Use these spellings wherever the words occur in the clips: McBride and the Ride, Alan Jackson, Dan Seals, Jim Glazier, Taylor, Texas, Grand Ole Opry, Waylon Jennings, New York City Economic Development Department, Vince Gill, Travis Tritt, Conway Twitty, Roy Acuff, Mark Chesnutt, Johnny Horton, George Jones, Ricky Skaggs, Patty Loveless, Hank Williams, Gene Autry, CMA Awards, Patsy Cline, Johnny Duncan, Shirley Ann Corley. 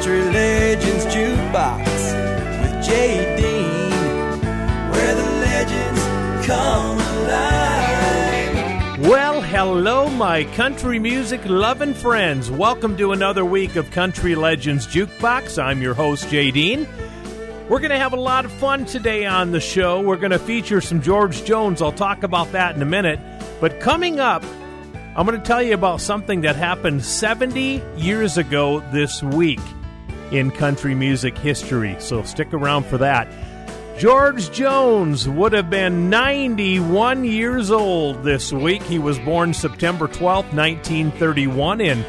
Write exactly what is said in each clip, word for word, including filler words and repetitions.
Country Legends Jukebox with Jay Dean, where the legends come alive. Well, hello, my country music loving friends. Welcome to another week of Country Legends Jukebox. I'm your host, Jay Dean. We're going to have a lot of fun today on the show. We're going to feature some George Jones. I'll talk about that in a minute. But coming up, I'm going to tell you about something that happened seventy years ago this week in country music history. So stick around for that. George Jones would have been ninety-one years old this week. He was born September twelfth, nineteen thirty-one in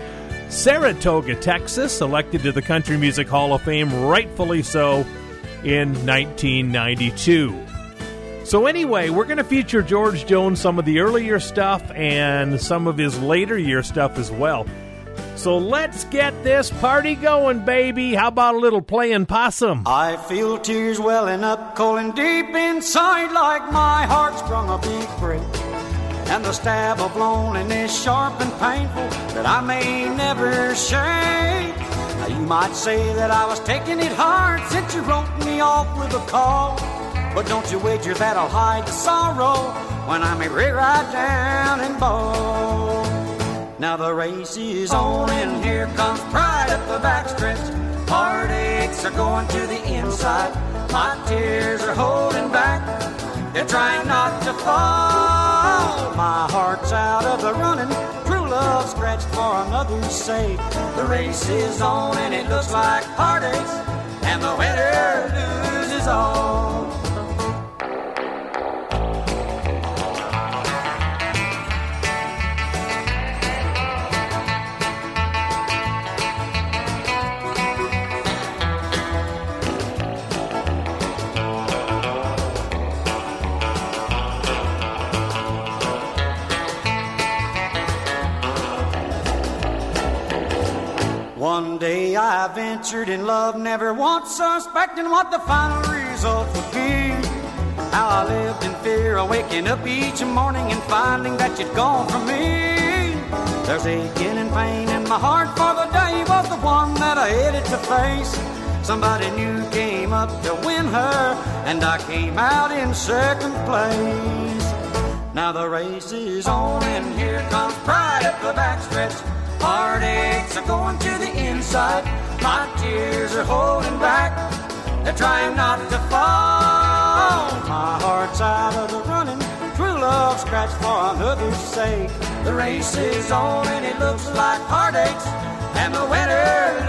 Saratoga, Texas, elected to the Country Music Hall of Fame, rightfully so, in nineteen ninety-two. So anyway, we're going to feature George Jones, some of the earlier stuff and some of his later year stuff as well. So let's get this party going, baby. How about a little playing possum? I feel tears welling up, calling deep inside, like my heart sprung a big break, and the stab of loneliness sharp and painful that I may never shake. Now you might say that I was taking it hard since you wrote me off with a call, but don't you wager that I'll hide the sorrow when I'm rear right down and bold. Now the race is on and here comes pride up the backstretch. Heartaches are going to the inside, my tears are holding back, they're trying not to fall. My heart's out of the running, love scratched for another's sake. The race is on and it looks like heartaches, and the winner loses all. One day I ventured in love, never once suspecting what the final result would be. How I lived in fear of waking up each morning and finding that you'd gone from me. There's aching and pain in my heart, for the day was the one that I headed to face. Somebody new came up to win her, and I came out in second place. Now the race is on, and here comes pride up the backstretch. Heartaches are going to the inside, my tears are holding back, they're trying not to fall. My heart's out of the running, true love scratched for another's sake. The race is on and it looks like heartaches, and the winner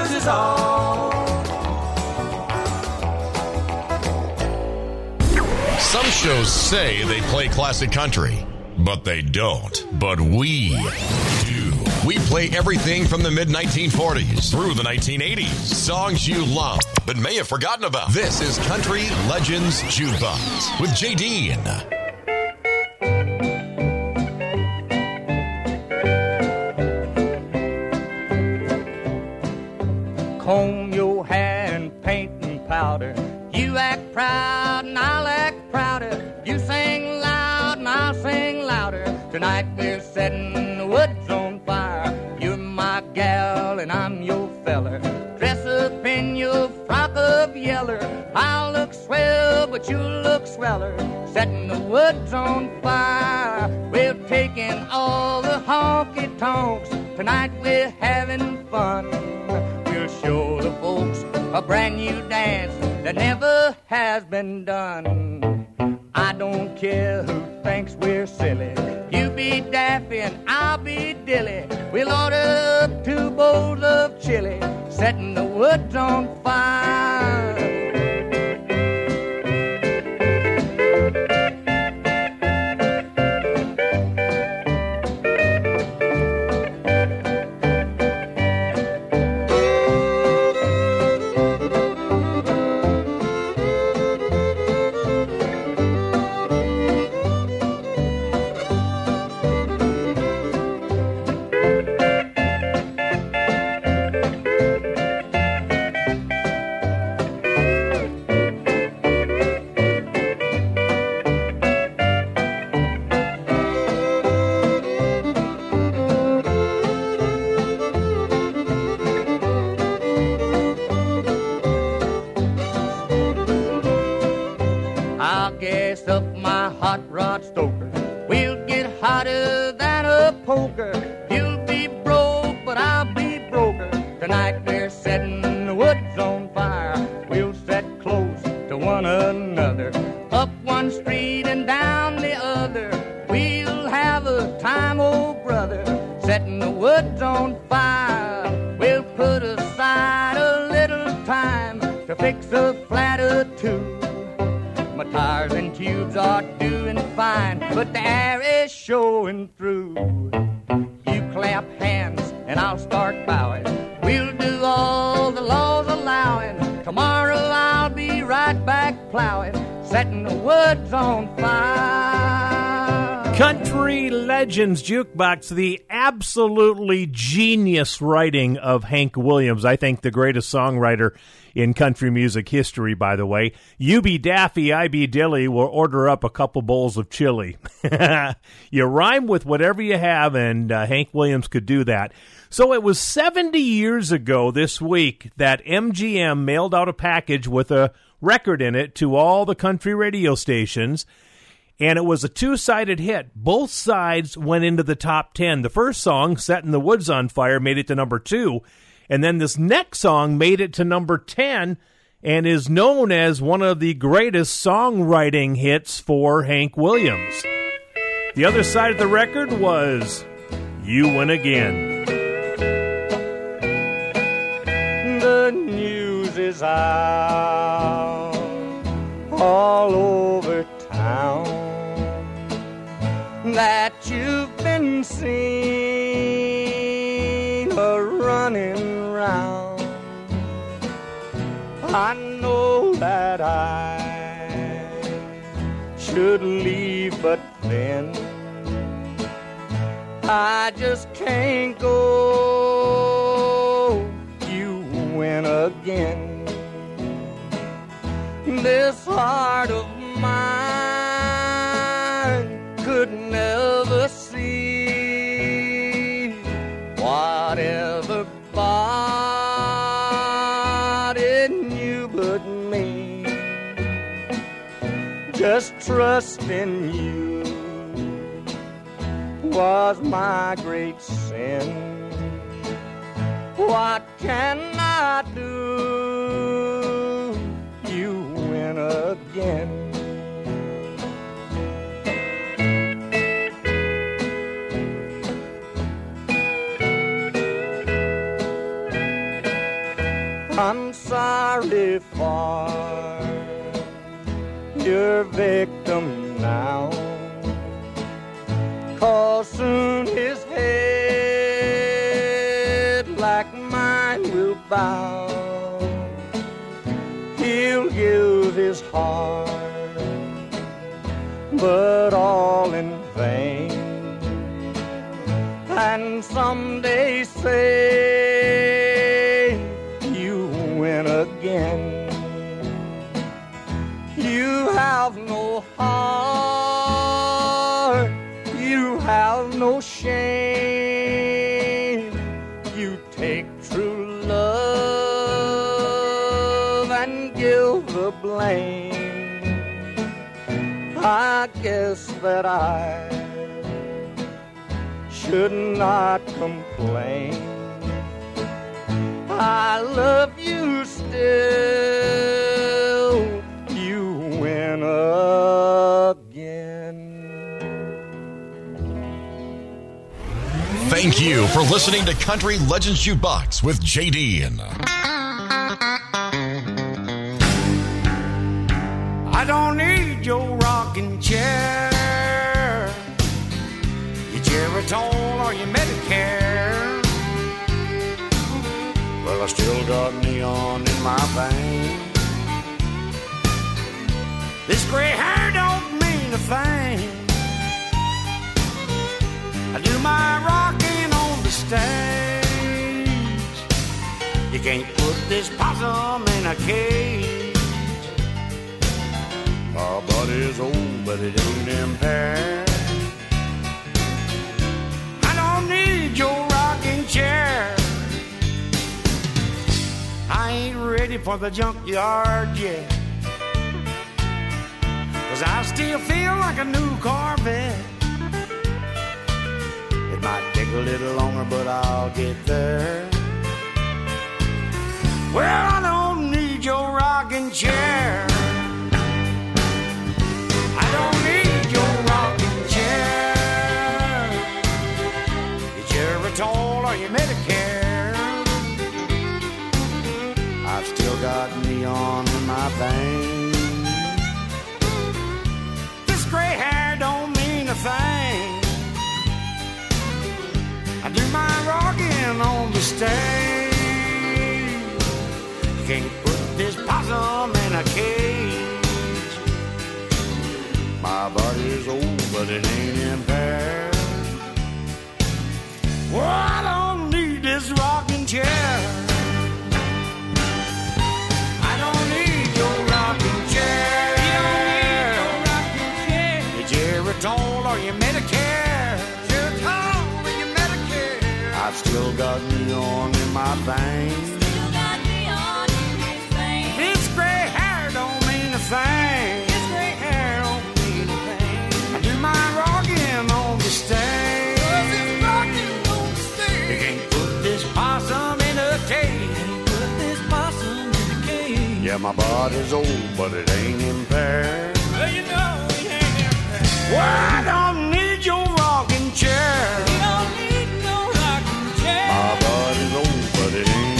loses all. Some shows say they play classic country, but they don't. But we do. We play everything from the mid nineteen forties through the nineteen eighties. Songs you love but may have forgotten about. This is Country Legends Jukebox with Jay Dean. Comb your hair and paint and powder. You act proud and I'll act prouder. You sing loud and I'll sing louder. Tonight we're setting the woods on. I'll look swell, but you look sweller, setting the woods on fire. We're taking all the honky-tonks, tonight we're having fun. We'll show the folks a brand new dance that never has been done. I don't care who thinks we're silly, you be Daffy and I'll be Dilly. We'll order up two bowls of chili, setting the woods on fire. I'll gas up my hot rod stoker. We'll get hotter than a poker. You'll be broke, but I'll be broker. Tonight we're setting the woods on fire. We'll set close to one another. Up one street and down the other. We'll have a time, old brother. Setting the woods on fire. We'll put aside a little time to fix a flat or two. My tires and tubes are doing fine, but the air is showing through. You clap hands and I'll start bowing. We'll do all the laws allowing. Tomorrow I'll be right back plowing, setting the woods on fire. Country Legends Jukebox, the absolutely genius writing of Hank Williams. I think the greatest songwriter in country music history, by the way. You be daffy, I be dilly, will order up a couple bowls of chili. You rhyme with whatever you have, and uh, Hank Williams could do that. So it was seventy years ago this week that M G M mailed out a package with a record in it to all the country radio stations, and it was a two-sided hit. Both sides went into the top ten. The first song, Setting the Woods on Fire, made it to number two, and then this next song made it to number ten and is known as one of the greatest songwriting hits for Hank Williams. The other side of the record was You Win Again. The news is out all over town that you've been seen a running. I know that I should leave, but then I just can't go. You win again. This heart of mine could never see whatever just trust in you was my great sin. What can I do? You win again. I'm sorry for your victim now, 'cause soon his head like mine will bow. He'll give his heart, but all in vain. And someday say you win again. You have no heart, you have no shame. You take true love and give the blame. I guess that I should not complain. I love you still. Again. Thank you for listening to Country Legends Jukebox with Jay Dean. I don't need your rocking chair, your Geritol or your Medicare. Well, I still got neon in my veins. This gray hair don't mean a thing. I do my rocking on the stage. You can't put this possum in a cage. My body's old, but it ain't impaired. I don't need your rocking chair. I ain't ready for the junkyard yet. 'cause I still feel like a new Corvette. It might take a little longer, but I'll get there. Well, I don't need your rocking chair. I don't need your rocking chair. It's your Ritol or your Medicare. I've still got neon in my veins. This gray hair don't mean a thing. I do my rocking on the stage. Can't put this possum in a cage. My body is old, but it ain't impaired. Well, I don't need this rocking chair. I don't need your rocking chair. You don't need your rocking chair. It's your Ritol or your Medicare. Your Ritol or your Medicare. I've still got neon in my veins. Thing. This gray hair don't mean a thing. I do my rocking on the stage. Does it rocking on the stage? You can't put this possum in a cage. Put this possum in a cage. Yeah, my body's old, but it ain't impaired. Well, you know it ain't impaired. Well, I don't need your rocking chair. You don't need no rocking chair. My body's old, but it ain't.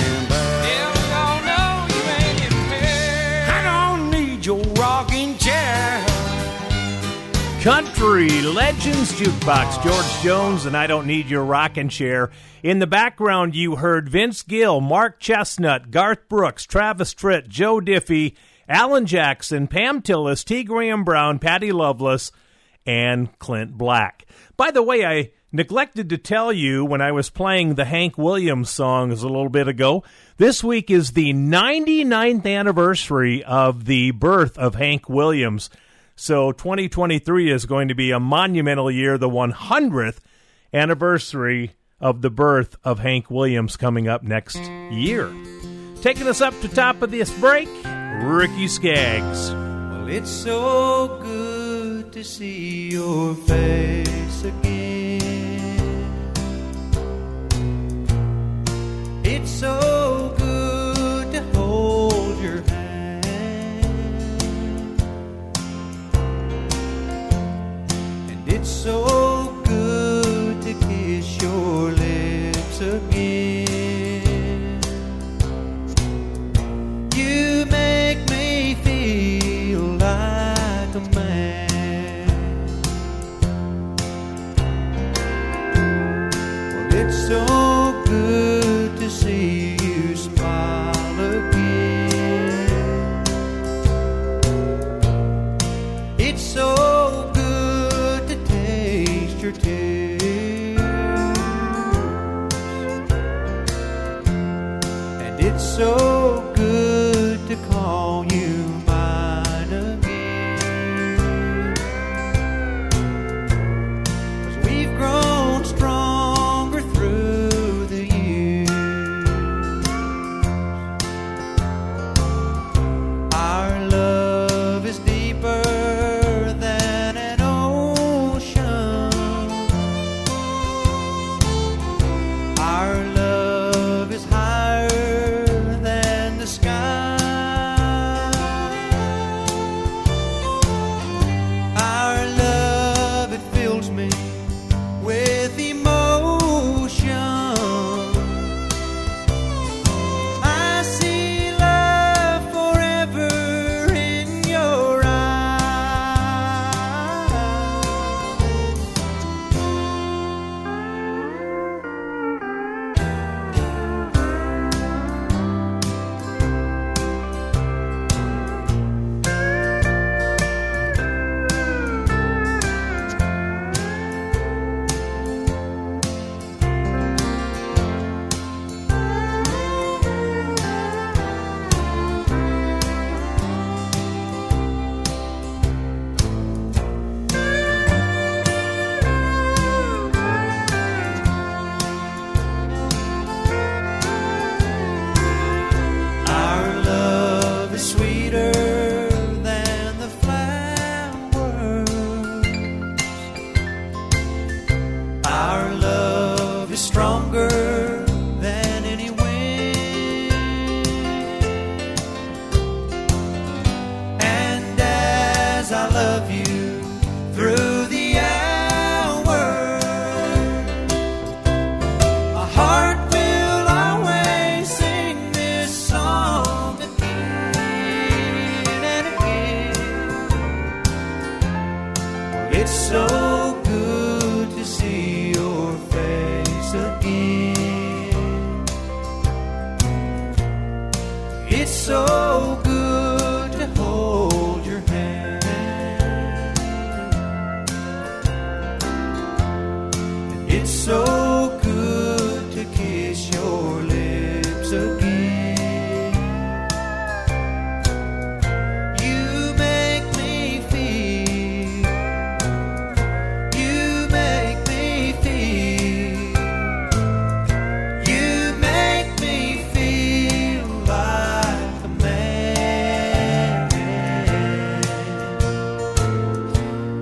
Country Legends Jukebox, George Jones, and I Don't Need Your Rockin' Chair. In the background, you heard Vince Gill, Mark Chesnutt, Garth Brooks, Travis Tritt, Joe Diffie, Alan Jackson, Pam Tillis, T. Graham Brown, Patty Loveless, and Clint Black. By the way, I neglected to tell you when I was playing the Hank Williams songs a little bit ago, this week is the ninety-ninth anniversary of the birth of Hank Williams. So twenty twenty-three is going to be a monumental year, the one hundredth anniversary of the birth of Hank Williams coming up next year. Taking us up to top of this break, Ricky Skaggs. Well, it's so good to see your face again. It's so good to hold your hand. It's so good to kiss your lips again. You make me feel like a man. Well, it's so good to see you smile again. It's so so good to call you mine again. 'Cause we've grown stronger through the years. Our love is deeper than an ocean. Our love is higher. The sky. It's so good to hold your hand, and it's so good to kiss your lips again. You make me feel, you make me feel, you make me feel like a man.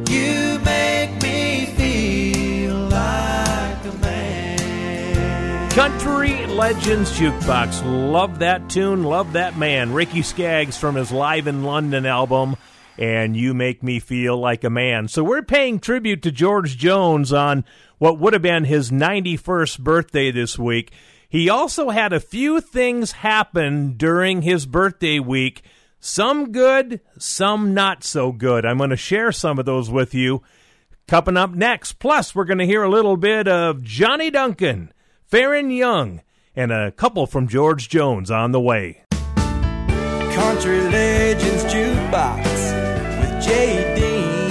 You make me feel like a man. Country Legends Jukebox. Love that tune, love that man. Ricky Skaggs from his Live in London album, and You Make Me Feel Like a Man. So we're paying tribute to George Jones on what would have been his ninety-first birthday this week. He also had a few things happen during his birthday week, some good, some not so good. I'm going to share some of those with you coming up next. Plus, we're going to hear a little bit of Johnny Duncan, Faron Young, and a couple from George Jones on the way. Country Legends Jukebox with Jay Dean,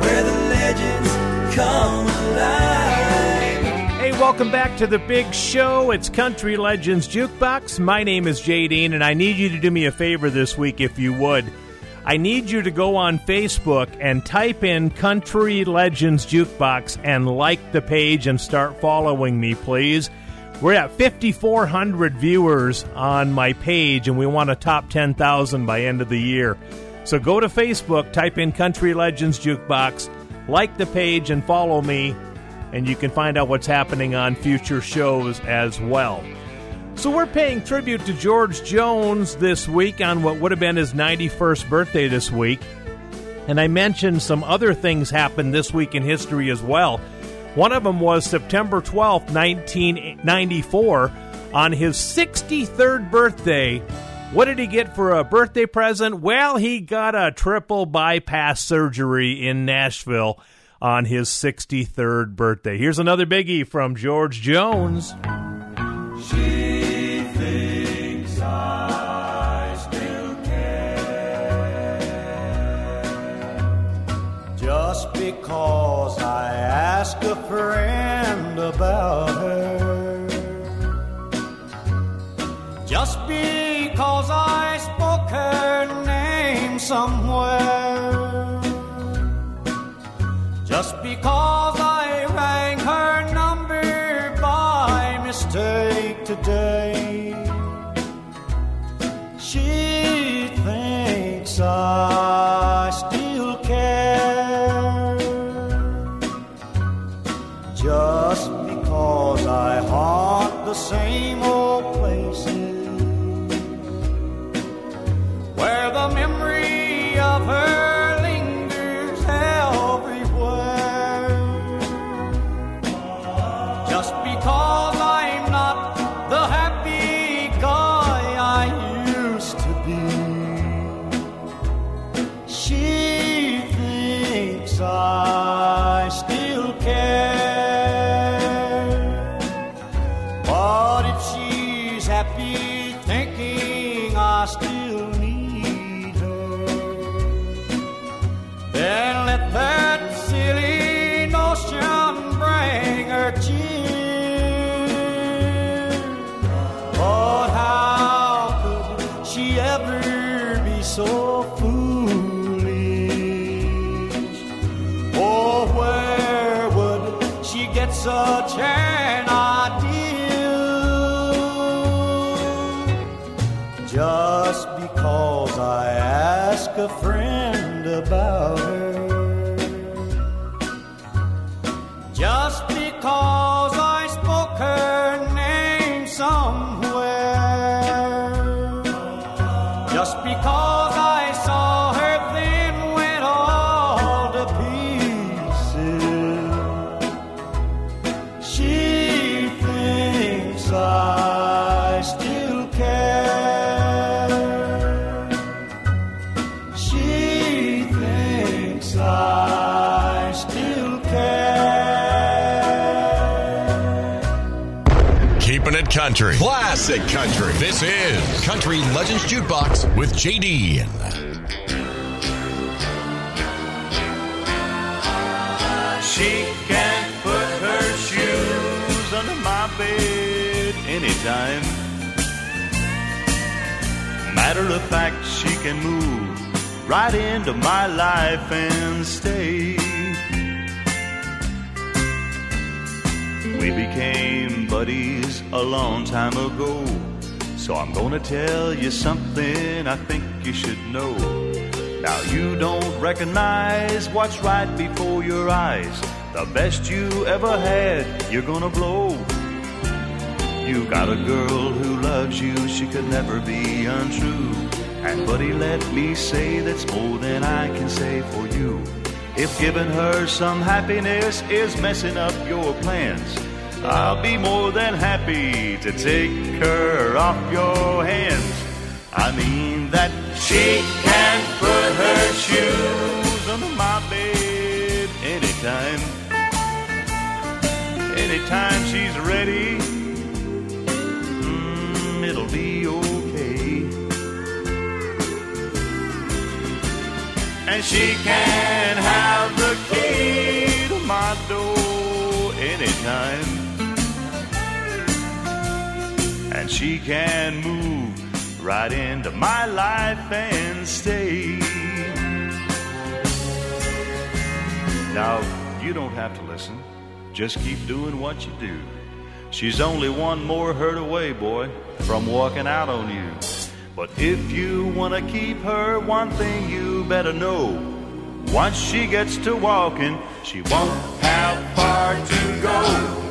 where the legends come alive. Hey, welcome back to the big show. It's Country Legends Jukebox. My name is Jay Dean, and I need you to do me a favor this week if you would. I need you to go on Facebook and type in Country Legends Jukebox and like the page and start following me, please. We're at fifty-four hundred viewers on my page, and we want to top ten thousand by end of the year. So go to Facebook, type in Country Legends Jukebox, like the page, and follow me, and you can find out what's happening on future shows as well. So we're paying tribute to George Jones this week on what would have been his ninety-first birthday this week. And I mentioned some other things happened this week in history as well. One of them was September twelfth, nineteen ninety-four, on his sixty-third birthday. What did he get for a birthday present? Well, he got a triple bypass surgery in Nashville on his sixty-third birthday. Here's another biggie from George Jones. She thinks I still care, just because I ask a friend about her, just because I spoke her name somewhere, just because I rang her number by mistake today. She thinks I still care, just because I haunt the same old places where the memory of her lingers everywhere. Just because I'm not the happy guy I used to be, she thinks I still care. That silly notion bring her cheer, but how could she ever be so foolish? Oh, where would she get such an idea? Just because I ask a friend about her, just because I spoke her name somewhere, just because I saw her then went all to pieces, she thinks I still care. She thinks I still care. country. Classic country. This is Country Legends Jukebox with Jay Dean. She can put her shoes under my bed anytime. Matter of fact, she can move right into my life and stay. We became buddies a long time ago, so I'm gonna tell you something I think you should know. Now you don't recognize what's right before your eyes. The best you ever had, you're gonna blow. You got a girl who loves you, she could never be untrue. And buddy, let me say that's more than I can say for you. If giving her some happiness is messing up your plans, I'll be more than happy to take her off your hands. I mean that she can put her shoes under my bed anytime. Anytime she's ready, mm, it'll be okay. And she can have the key to my door anytime. And she can move right into my life and stay. Now, you don't have to listen. Just keep doing what you do. She's only one more hurt away, boy, from walking out on you. But if you want to keep her, one thing you better know. Once she gets to walking, she won't have far to go.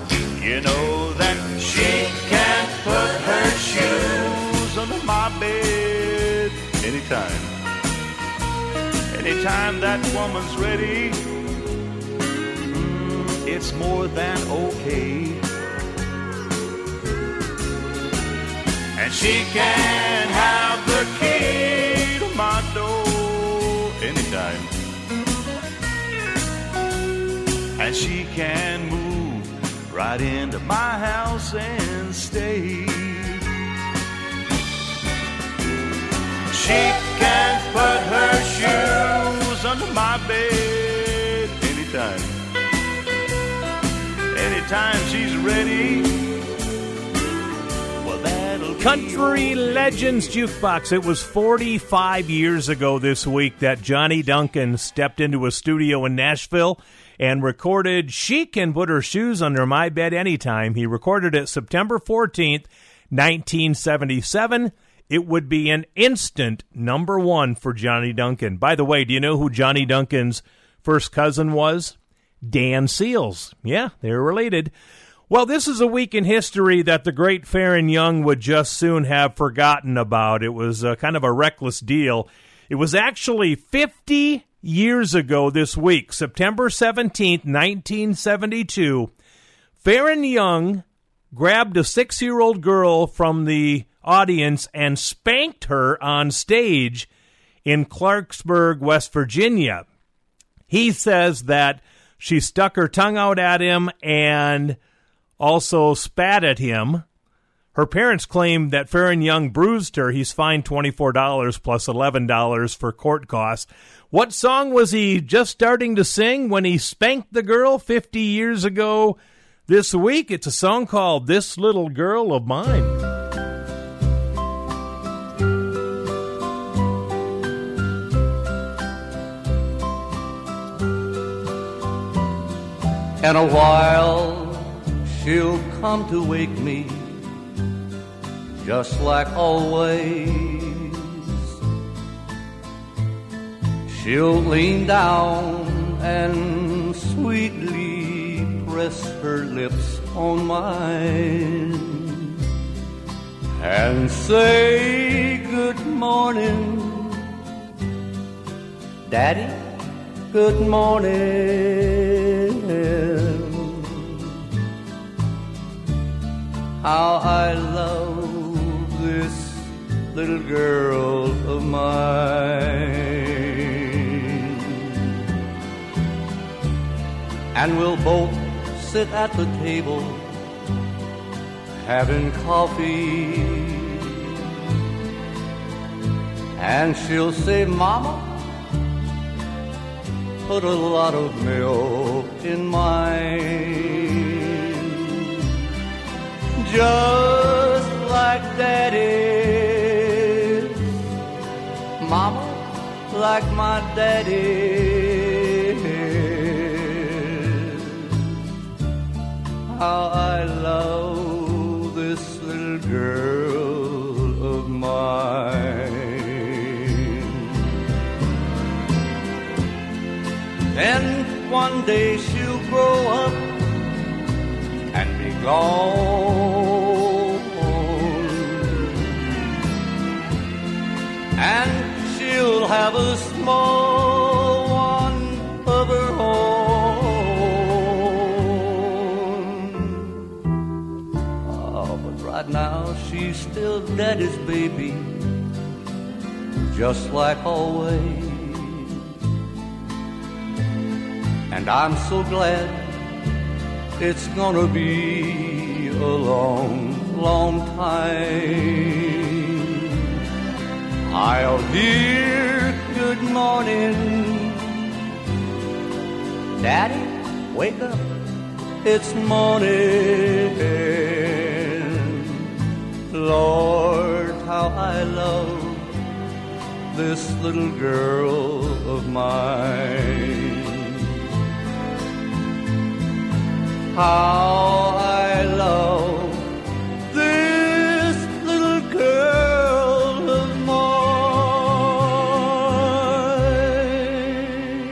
You know that she can put her shoes under my bed anytime. Anytime that woman's ready, mm, it's more than okay. And she can have the key to my door anytime. And she can move right into my house and stay. She can put her shoes under my bed anytime. Anytime she's ready. Well, that'll Country Legends Jukebox. It was forty-five years ago this week that Johnny Duncan stepped into a studio in Nashville and recorded She Can Put Her Shoes Under My Bed Anytime. He recorded it September fourteenth, nineteen seventy-seven. It would be an instant number one for Johnny Duncan. By the way, do you know who Johnny Duncan's first cousin was? Dan Seals. Yeah, they're related. Well, this is a week in history that the great Faron Young would just soon have forgotten about. It was a, kind of a reckless deal. It was actually fifty years ago this week, September seventeenth, nineteen seventy-two, Faron Young grabbed a six-year-old girl from the audience and spanked her on stage in Clarksburg, West Virginia. He says that she stuck her tongue out at him and also spat at him. Her parents claim that Faron Young bruised her. He's fined twenty-four dollars plus eleven dollars for court costs. What song was he just starting to sing when he spanked the girl fifty years ago this week? It's a song called This Little Girl of Mine. In a while, she'll come to wake me, just like always. She'll lean down and sweetly press her lips on mine and say, good morning, Daddy, good morning. How I love this little girl of mine. And we'll both sit at the table having coffee, and she'll say, Mama, put a lot of milk in mine, just like Daddy, Mama, like my daddy. How I love this little girl of mine. Then one day she'll grow up and be gone, and she'll have a small one of her own. Oh, but right now she's still Daddy's baby, just like always. And I'm so glad it's gonna be a long, long time. I'll hear good morning, Daddy, wake up, it's morning. Lord, how I love this little girl of mine. How I love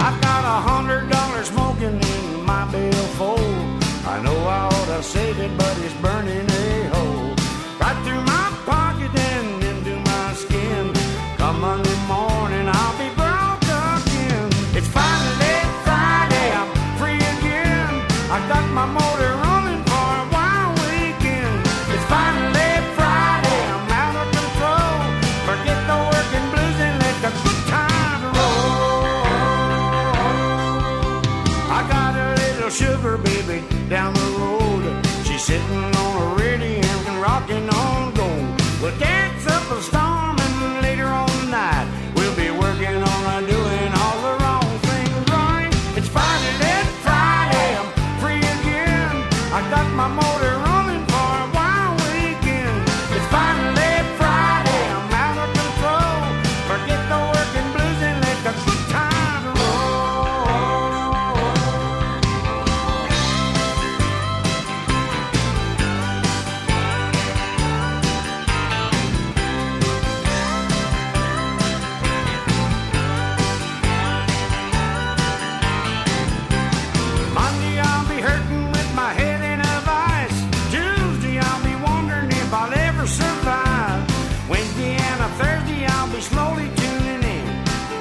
I've got a hundred dollars smoking in my billfold. I know I ought to save it, but it's burning a hole right through my pocket and into my skin. Come Monday morning, I'll be broke again. It's finally Friday, I'm free again. I got my motor running for a wild weekend. It's finally Friday, I'm out of control. Forget the working blues and let the good time roll. I got a little sugar baby down the road, she's sitting on a radiant and rocking on gold. We'll dance up a storm and later on night we'll be working on doing all the wrong things right. It's Friday, that Friday, I'm free again. I got my motor running for a wild weekend. It's finally Friday, I'm out of control. Forget the working blues and let the good time roll. Slowly tuning in.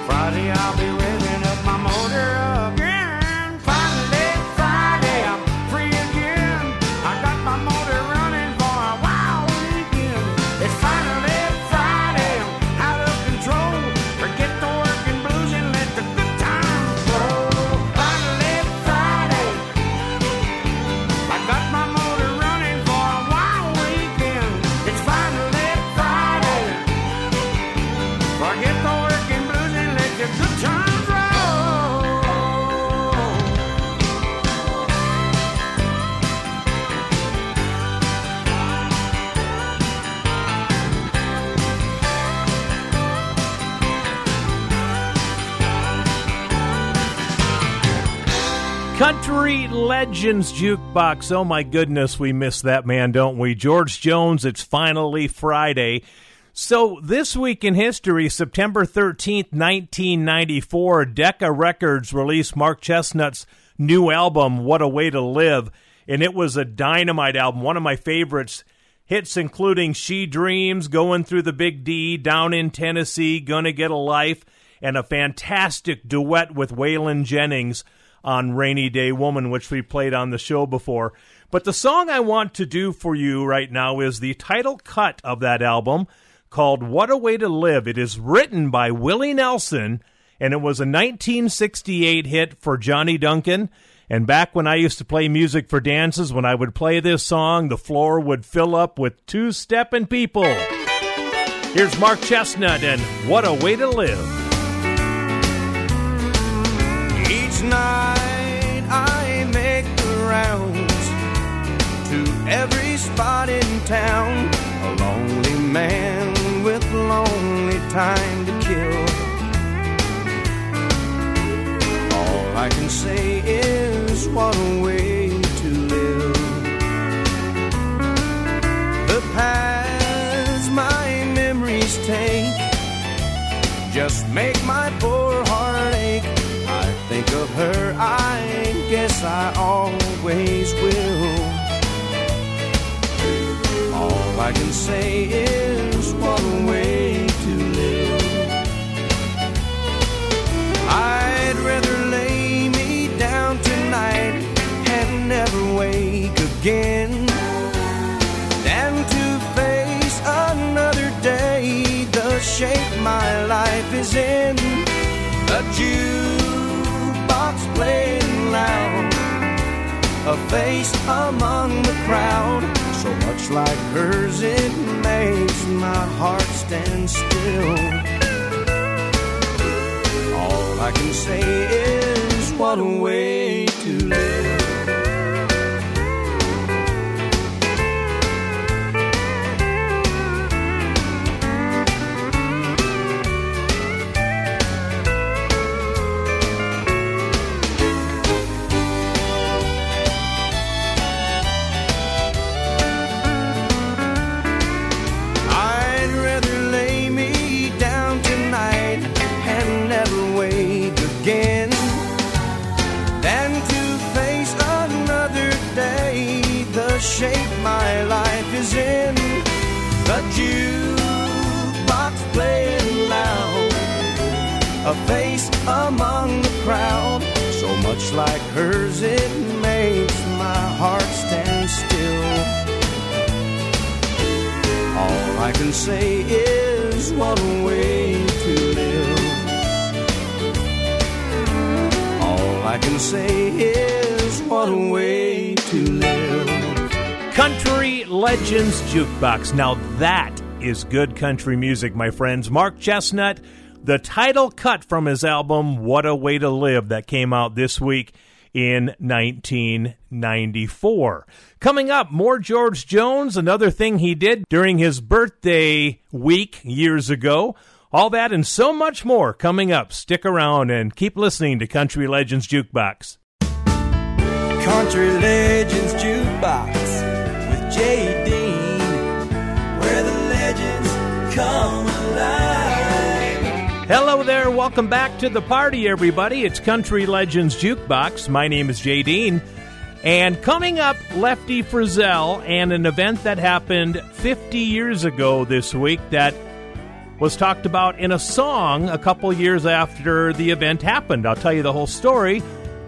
Friday I'll be revving up my motor again. Finally Friday, I'm free again. I got my motor running for a wild weekend. It's finally Friday, I'm out of control. Forget the working blues and let the good times roll. Finally Friday, I got my motor running for a wild weekend. It's finally forget the working blues and let your good times roll. Country Legends Jukebox. Oh my goodness, we miss that man, don't we? George Jones, it's finally Friday. So this week in history, September thirteenth, nineteen ninety-four, Decca Records released Mark Chesnutt's new album, What a Way to Live, and it was a dynamite album, one of my favorites. Hits including She Dreams, Going Through the Big D, Down in Tennessee, Gonna Get a Life, and a fantastic duet with Waylon Jennings on Rainy Day Woman, which we played on the show before. But the song I want to do for you right now is the title cut of that album called What a Way to Live. It is written by Willie Nelson, and it was a nineteen sixty-eight hit for Johnny Duncan. And back when I used to play music for dances, when I would play this song, the floor would fill up with two-stepping people. Here's Mark Chesnutt and What a Way to Live. Each night I make the rounds to every spot in town. A lonely man with lonely time to kill. All I can say is what a way to live. The paths my memories take just make my poor heart ache. I think of her, I guess I always will. All I can say is what a way to live. I'd rather tonight and never wake again than to face another day, the shape my life is in. A jukebox playing loud, a face among the crowd, so much like hers it makes my heart stand still. All I can say is what a way to live. I'd rather lay me down tonight and never wake again. Shape my life is in the jukebox playing loud, a face among the crowd, so much like hers it makes my heart stand still. All I can say is what a way to live. All I can say is what a way to live. Country Legends Jukebox. Now that is good country music, my friends. Mark Chesnutt, the title cut from his album, What a Way to Live, that came out this week in nineteen ninety-four. Coming up, more George Jones, another thing he did during his birthday week years ago. All that and so much more coming up. Stick around and keep listening to Country Legends Jukebox. Country Legends Jukebox. Jay Dean, where the legends come alive. Hello there, welcome back to the party, everybody. It's Country Legends Jukebox. My name is Jay Dean. And coming up, Lefty Frizzell and an event that happened fifty years ago this week that was talked about in a song a couple years after the event happened. I'll tell you the whole story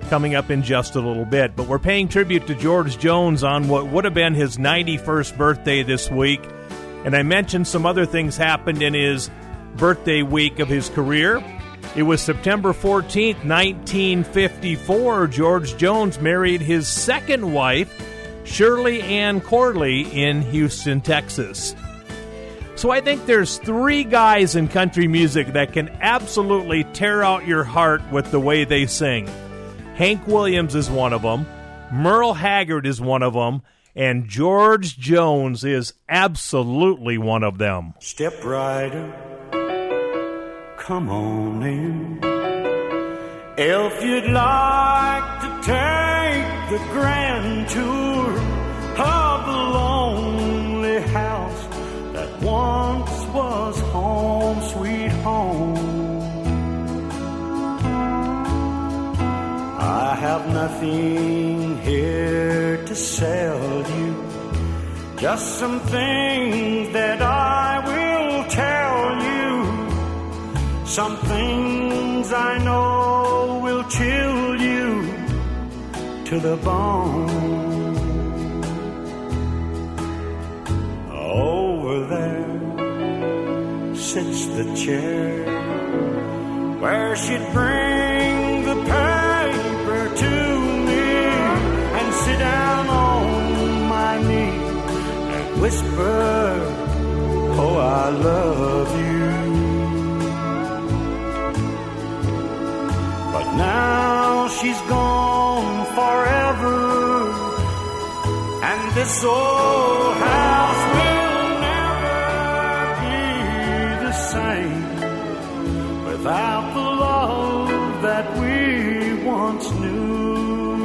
coming up in just a little bit. But we're paying tribute to George Jones on what would have been his ninety-first birthday this week. And I mentioned some other things happened in his birthday week of his career. It was September fourteenth, nineteen fifty-four. George Jones married his second wife, Shirley Ann Corley, in Houston, Texas. So I think there's three guys in country music that can absolutely tear out your heart with the way they sing. Hank Williams is one of them, Merle Haggard is one of them, and George Jones is absolutely one of them. Step right up, come on in. If you'd like to take the grand tour of the lonely house that once was home, sweet home. I have nothing here to sell you, just some things that I will tell you, some things things I know will chill you to the bone. Over there sits the chair where she'd bring the paper to me and sit down on my knee and whisper, oh, I love you. But now she's gone forever, and this old house will never be the same without the love that we once knew.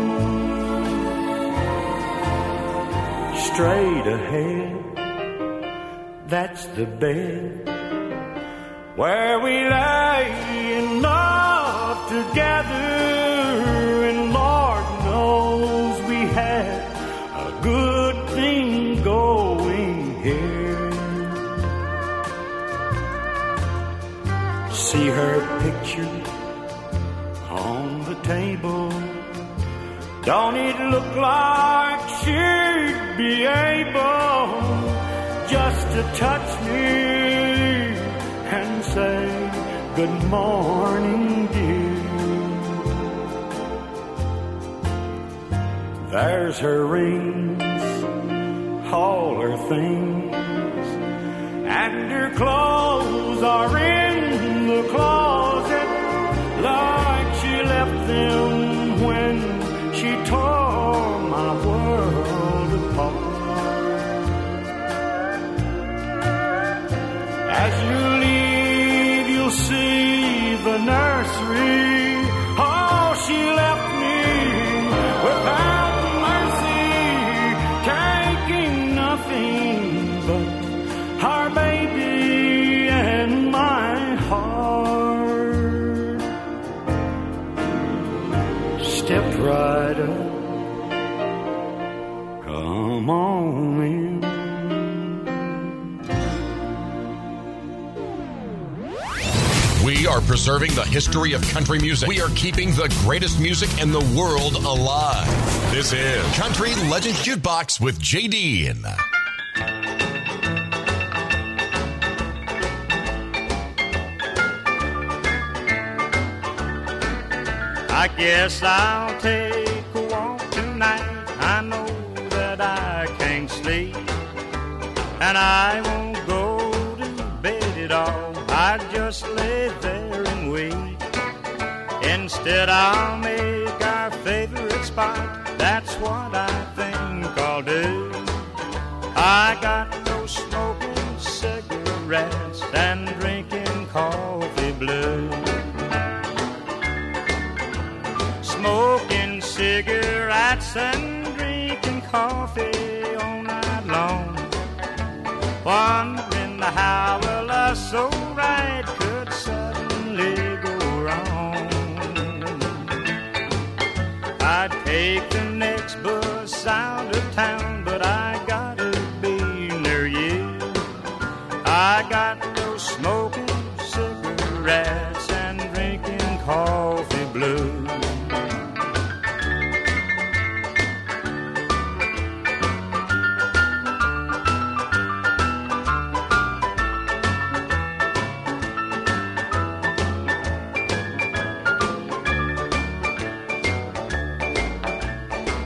Straight ahead, that's the bed where we lay in love together, and Lord knows we had a good thing going here. See her picture on the table. Don't it look like she'd be able just to touch me and say, good morning, dear. There's her rings, all her things, and her clothes are in the closet like she left them when she tore my world apart. As you leave, you'll see the nursery. Oh, she left me without mercy, taking nothing but her baby and my heart. Step right up, come on in. We are preserving the history of country music. We are keeping the greatest music in the world alive. This is Country Legends Jukebox with Jay Dean. I guess I'll take a walk tonight. I know that I can't sleep, and I won't go to bed at all. I just lay there and wait. Instead, I'll make our favorite spot. That's what I think I'll do. I got no smoking cigarettes and drinking coffee blue. Smoking cigarettes and drinking coffee all night long. Wondering how a love so right could suddenly go wrong. I'd take the next bus out of town, but I gotta be near you. I got no smoking cigarettes and drinking coffee blue.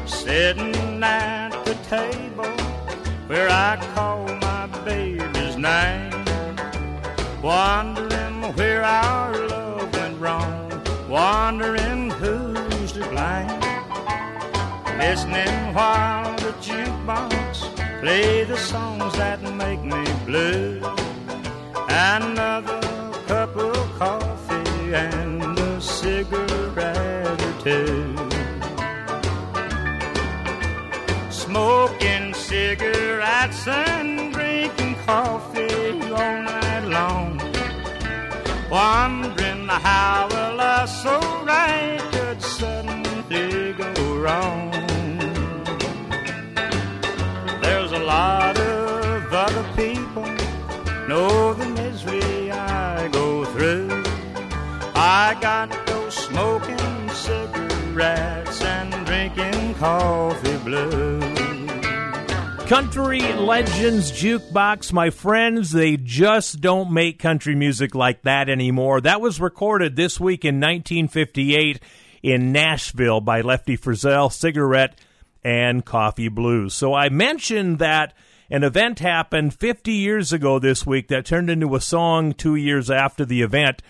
Sitting at the table where I call my baby's name, wondering where our love went wrong, wondering who's to blame. Listening while the jukebox play the songs that make me blue. Another cup of coffee and a cigarette or two. Smoking cigarettes and drinking coffee all night long. Wondering how a love so right could suddenly go wrong. There's a lot of other people know the misery I go through. I got those smoking cigarettes and drinking coffee blues. Country Legends Jukebox, my friends, they just don't make country music like that anymore. That was recorded this week in nineteen fifty-eight in Nashville by Lefty Frizzell, Cigarette and Coffee Blues. So I mentioned that an event happened fifty years ago this week that turned into a song two years after the event.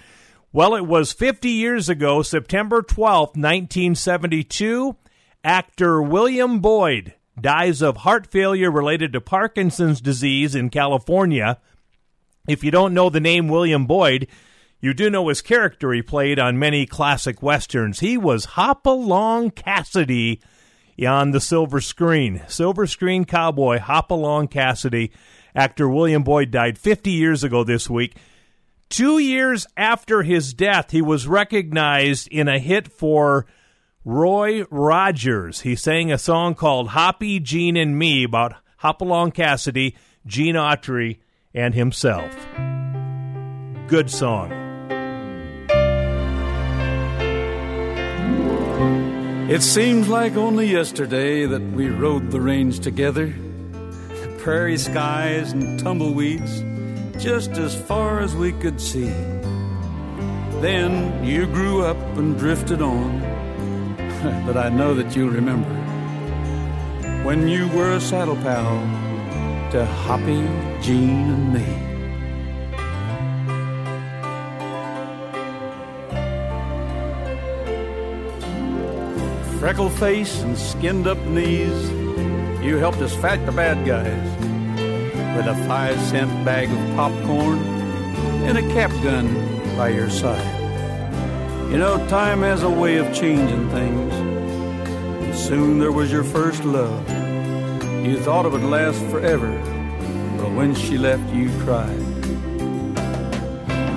Well, it was fifty years ago, September twelfth, nineteen seventy-two, actor William Boyd dies of heart failure related to Parkinson's disease in California. If you don't know the name William Boyd, you do know his character he played on many classic westerns. He was Hopalong Cassidy on the silver screen. Silver screen cowboy Hopalong Cassidy. Actor William Boyd died fifty years ago this week. Two years after his death, he was recognized in a hit for Roy Rogers. He sang a song called Hoppy, Gene, and Me about Hopalong Cassidy, Gene Autry, and himself. Good song. It seems like only yesterday that we rode the range together. The prairie skies and tumbleweeds, just as far as we could see. Then you grew up and drifted on, but I know that you'll remember when you were a saddle pal to Hoppy, Gene, and me. Freckle face and skinned up knees, you helped us fight the bad guys with a five cent bag of popcorn and a cap gun by your side. You know, time has a way of changing things. And soon there was your first love. You thought it would last forever, but when she left, you cried.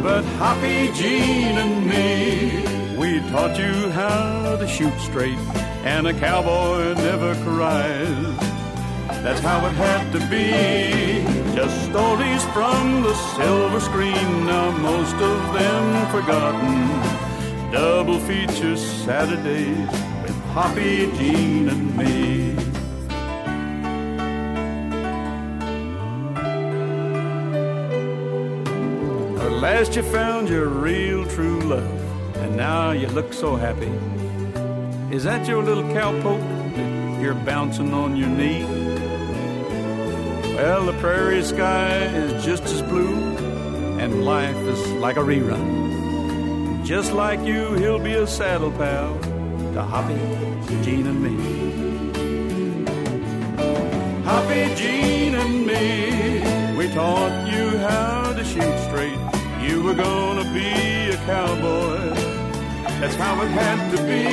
But Hoppy, Gene, and me, we taught you how to shoot straight, and a cowboy never cries. That's how it had to be. Just stories from the silver screen, now most of them forgotten. Double feature Saturdays with Hoppy, Gene, and me. At last you found your real true love, and now you look so happy. Is that your little cowpoke that you're bouncing on your knee? Well, the prairie sky is just as blue, and life is like a rerun. Just like you, he'll be a saddle pal to Hoppy, Gene, and me. Hoppy, Gene, and me, we taught you how to shoot straight. You were gonna be a cowboy. That's how it had to be.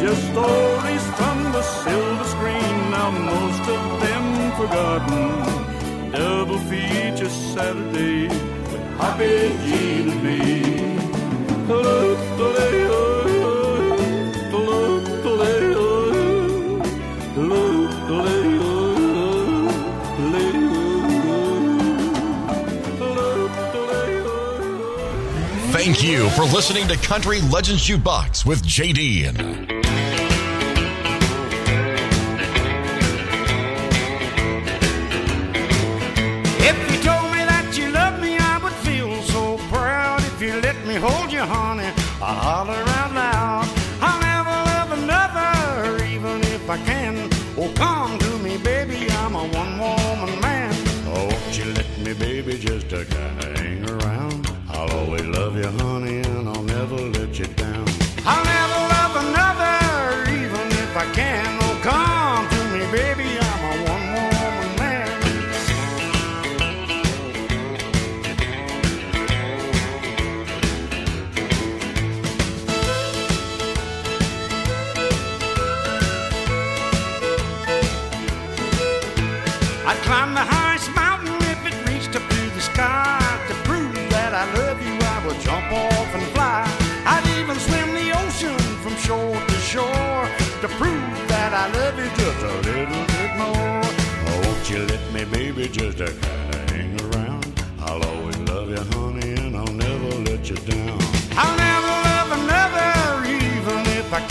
Just stories from the silver screen, now most of them forgotten. Double feature Saturday with Hoppy, Gene, and me. Thank you for listening to Country Legends Jukebox with Jay Dean. If you told me that you loved me, I would feel so proud. If you let me hold you, honey, I'll holler out loud. I'll never love another, even if I can. Oh, come to me, baby, I'm a one-woman man. Oh, won't you let me, baby, just to kind of hang around. I'll always love you, honey, and I'll never let you down. I'll never love another, even if I can. Oh, come to me, baby, I'm a one-woman man. I'd climb the highest mountain if it reached up to the sky. To prove that I love you, I would jump off and fly. I'd even swim the ocean from shore to shore to prove that I love you just a little bit more. Oh, won't you let me, baby, just to kind of hang around. I'll always love you, honey, and I'll never let you down. I'll never love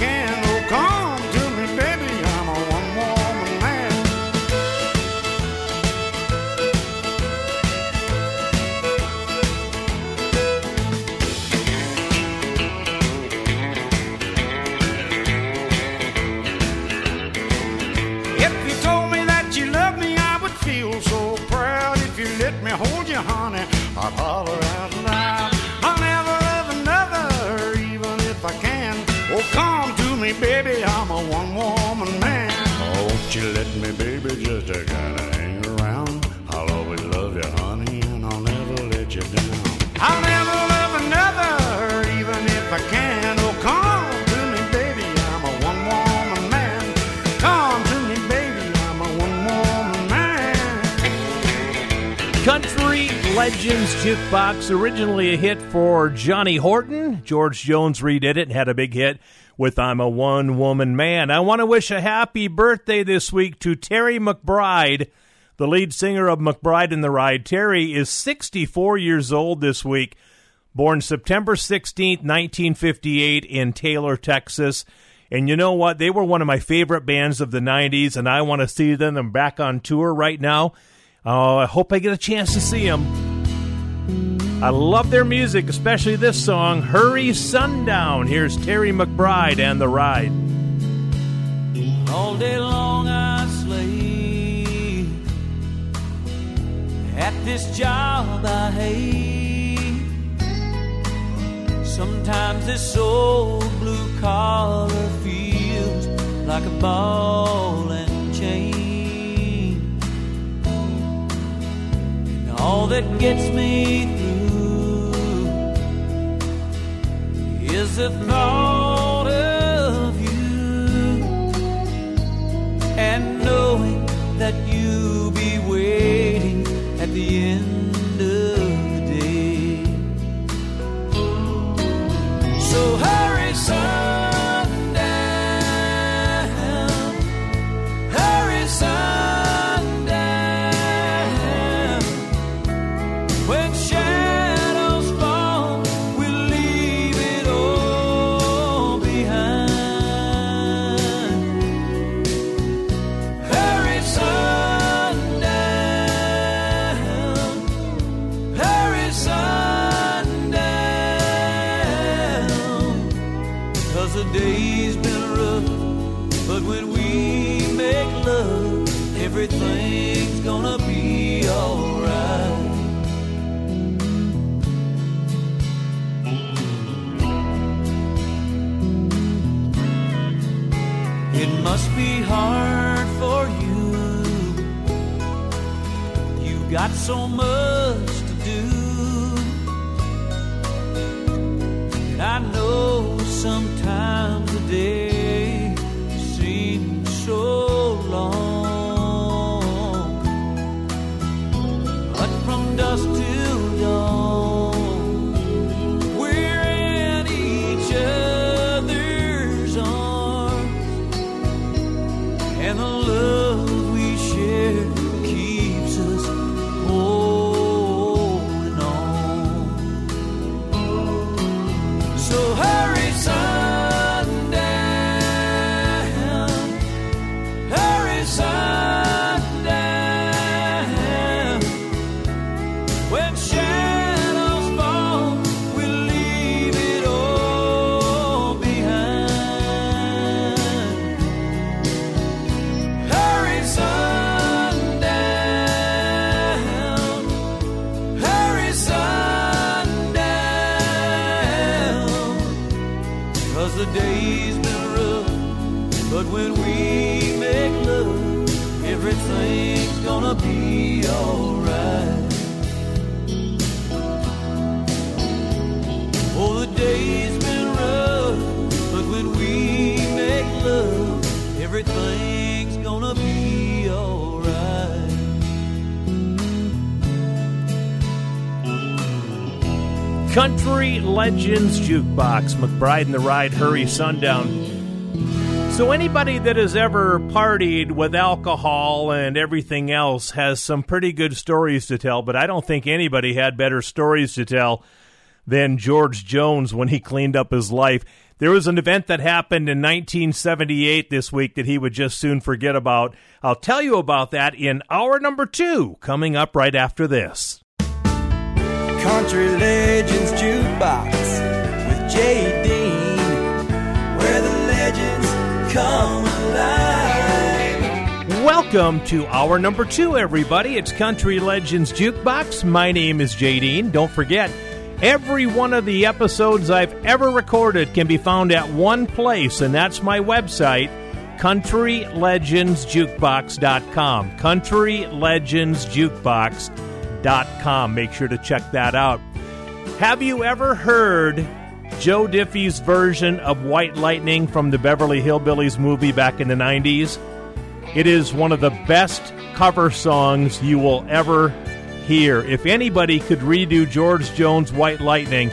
can. Oh, come to me, baby, I'm a one-woman man. If you told me that you loved me, I would feel so proud. If you let me hold you, honey, I'd holler out loud. I'll never love another, even if I can. Oh, come to me, baby, I'm a one-woman man. Oh, won't you let me, baby, just to kind of hang around. I'll always love you, honey, and I'll never let you down. I'll never love another, even if I can. Oh, come to me, baby, I'm a one-woman man. Come to me, baby, I'm a one-woman man. Country Legends Jukebox, originally a hit for Johnny Horton. George Jones redid it and had a big hit with I'm a One-Woman Man. I want to wish a happy birthday this week to Terry McBride, the lead singer of McBride and the Ride. Terry is sixty-four years old this week, born September sixteenth, nineteen fifty-eight in Taylor, Texas. And you know what? They were one of my favorite bands of the nineties, and I want to see them. They're back on tour right now. Oh, I hope I get a chance to see them. I love their music, especially this song, Hurry Sundown. Here's Terry McBride and the Ride. All day long I sleep at this job I hate. Sometimes this old blue collar feels like a ball and chain. All that gets me through is the thought of you and knowing that you'll be waiting at the end of the day. So hurry, son. Everything's gonna be alright. It must be hard for you. You've got so much to do. And I know sometimes the day seems so long. Dusk till dawn, we're in each other's arms, and the love we share keeps us holding on. So hurry, son. Everything's gonna be alright. Country Legends Jukebox, McBride and the Ride, Hurry Sundown. So anybody that has ever partied with alcohol and everything else has some pretty good stories to tell, but I don't think anybody had better stories to tell than George Jones when he cleaned up his life. There was an event that happened in nineteen seventy-eight this week that he would just soon forget about. I'll tell you about that in hour number two, coming up right after this. Country Legends Jukebox with Jay Dean, where the legends come alive. Welcome to hour number two, everybody. It's Country Legends Jukebox. My name is Jay Dean. Don't forget, every one of the episodes I've ever recorded can be found at one place, and that's my website, country legends jukebox dot com. country legends jukebox dot com. Make sure to check that out. Have you ever heard Joe Diffie's version of White Lightning from the Beverly Hillbillies movie back in the nineties? It is one of the best cover songs you will ever hear. If anybody could redo George Jones' White Lightning,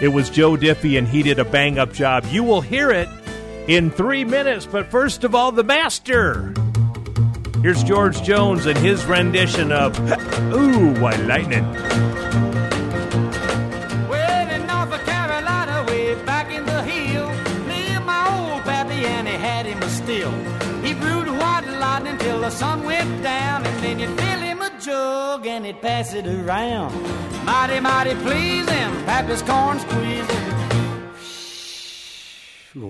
it was Joe Diffie, and he did a bang-up job. You will hear it in three minutes, but first of all, the master. Here's George Jones and his rendition of Ooh, White Lightning. Well, in North Carolina, way back in the hills, lived my old pappy, and he had him a still. He brewed white lightning till the sun went down, and then you feel him a jug and he'd pass it around. Mighty, mighty pleasing, Pappy's corn squeezing.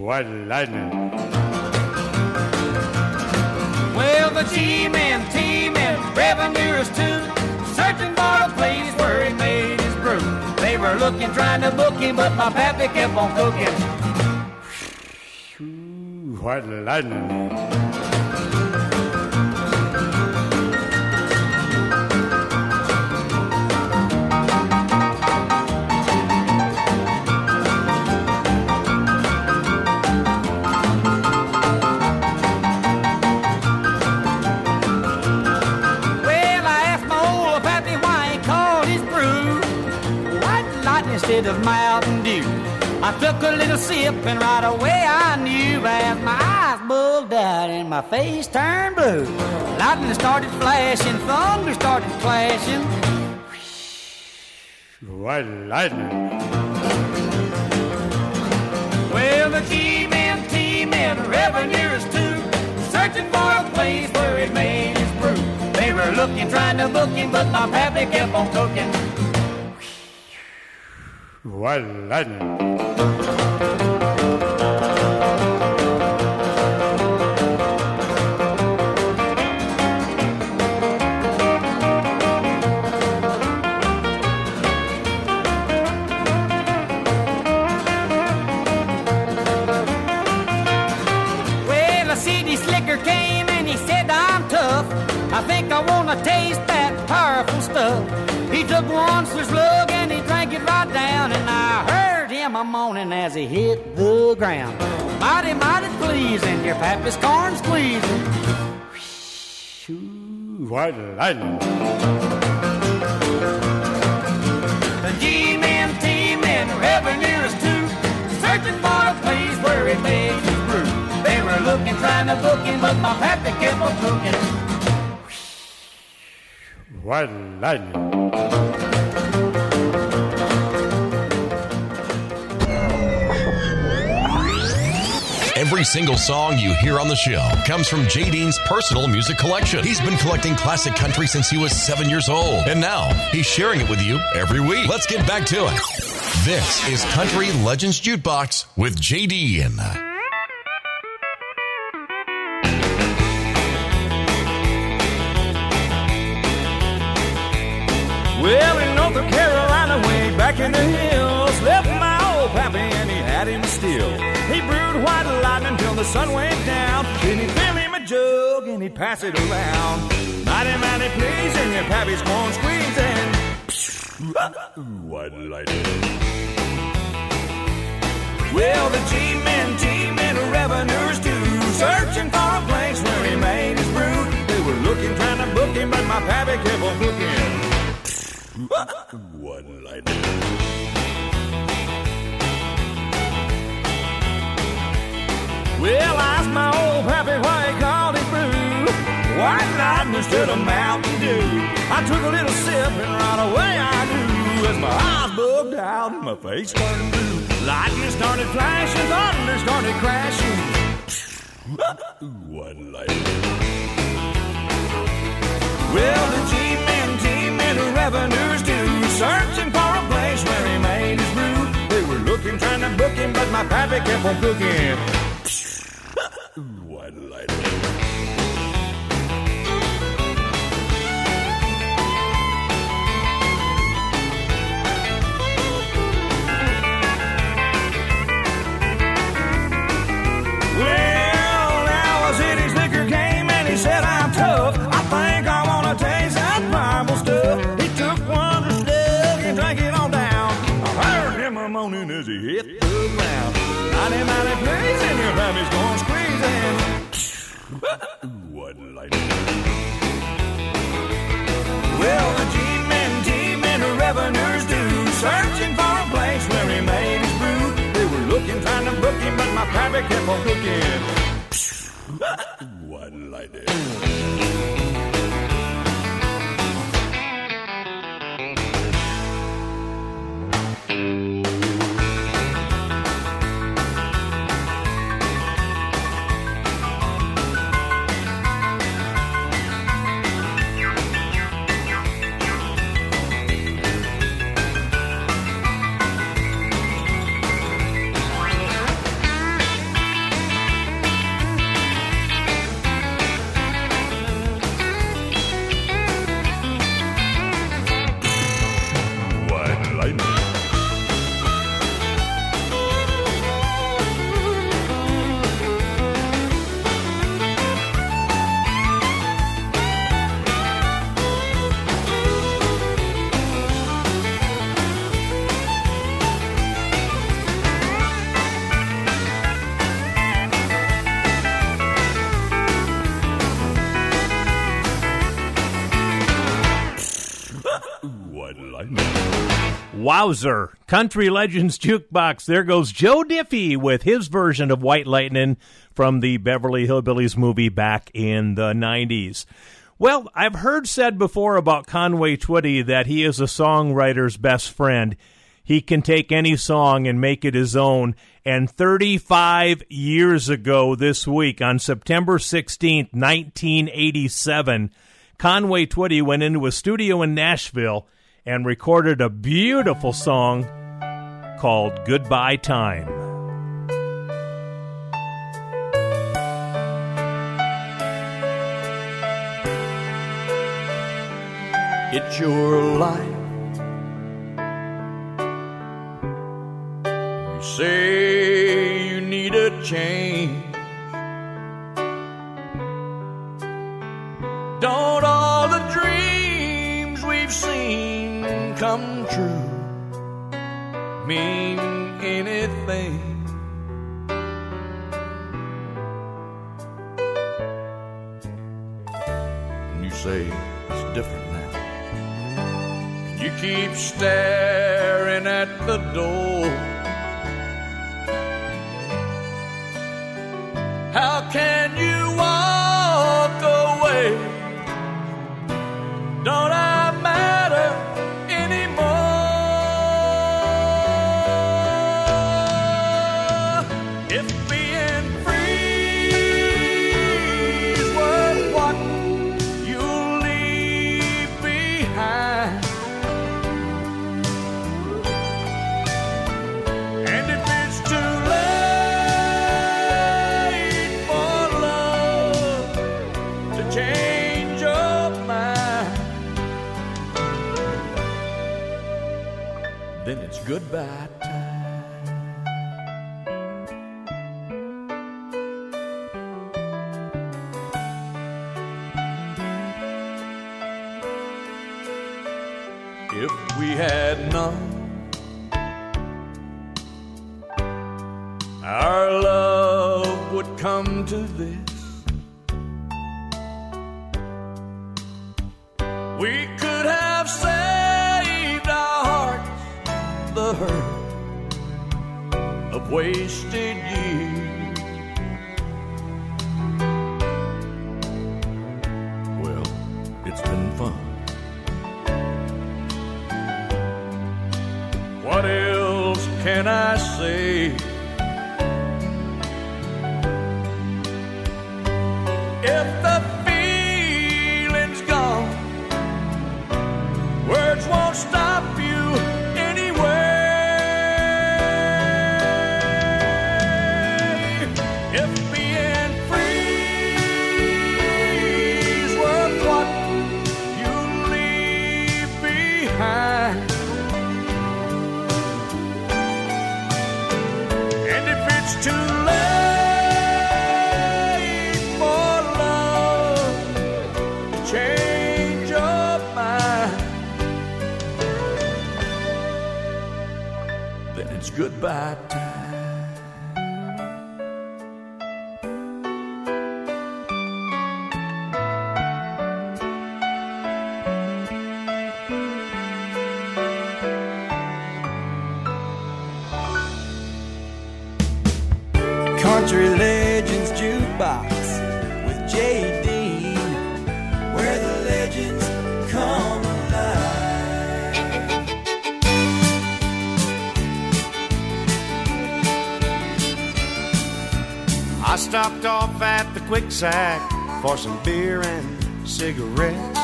White lightning. Well, the G-men, T-men, revenuers too, searching for a place where he made his brew. They were looking, trying to book him, but my Pappy kept on cooking. White lightning. Of Mountain Dew, I took a little sip and right away I knew, as my eyes bugged out and my face turned blue. Lightning started flashing, thunder started clashing. White lightning. Well, the G-men, T-men, revenuers too, searching for a place where it made its brew. They were looking, trying to book him, but my Pappy kept on cooking. White lightning. Well, I see this liquor came and he said, I'm tough. I think I want to taste that powerful stuff. He took one slug and he drank it right down, and I heard him a moaning as he hit the ground. Mighty, mighty pleasing, your Pappy's corn squeezing. White lightning. The G-men, T-men, revenuers too, searching for a place where it made his brew. They were looking, trying to book him, but my Pappy kept on cooking. White lightning. Every single song you hear on the show comes from Jay Dean's personal music collection. He's been collecting classic country since he was seven years old, and now he's sharing it with you every week. Let's get back to it. This is Country Legends Jukebox with Jay Dean. Well, in North Carolina, way back in the hills, left my old pappy and he had him still. He brewed white lightning till the sun went down. Then he'd fill him a jug and he'd pass it around. Mighty, mighty pleasing, your Pappy's corn squeezing. White lightning. Well, the G-men, G-men, revenuers too, searching for a place where he made his brew. They were looking, trying to book him, but my Pappy kept on booking. White lightning. Well, I asked my old Pappy why he called it brew. White lightning stood a Mountain Dew. I took a little sip and right away I knew, as my eyes bugged out and my face turned blue. Lightning started flashing, thunder started crashing. Ooh, one light. Well, the G-men, G-men, the revenues due, searching for a place where he made his brew. They were looking, trying to book him, but my pappy kept on cooking. Ooh, one light. Said I'm tough, I think I want to taste that Bible stuff. He took one step and drank it all down. I heard him a moaning as he hit the ground. Mighty, mighty, please, and your baby's going squeezing. One light. Well, the G-men, G-men, the revenues do, searching for a place where he made his brew. They were looking, trying to book him, but my pappy kept on cooking. One light. Wowzer, Country Legends Jukebox. There goes Joe Diffie with his version of White Lightning from the Beverly Hillbillies movie back in the nineties. Well, I've heard said before about Conway Twitty that he is a songwriter's best friend. He can take any song and make it his own. And thirty-five years ago this week, on September sixteenth, nineteen eighty-seven, Conway Twitty went into a studio in Nashville and recorded a beautiful song called Goodbye Time. It's your life. You say you need a change. Don't all the dreams we've seen come true mean anything? And you say it's different now, and you keep staring at the door. How can you walk away? Don't I matter? Then it's goodbye time. If we had none, our love would come to this. We could have saved our hearts the hurt of wasted years. Well, it's been fun. What else can I say? say. If the feeling's gone, words won't stop you anyway. If being free's worth what you leave behind, and if it's too late goodbye time. Country Legends Jukebox with Jay Dean, where the legends come alive. I stopped off at the Quick Sack for some beer and cigarettes.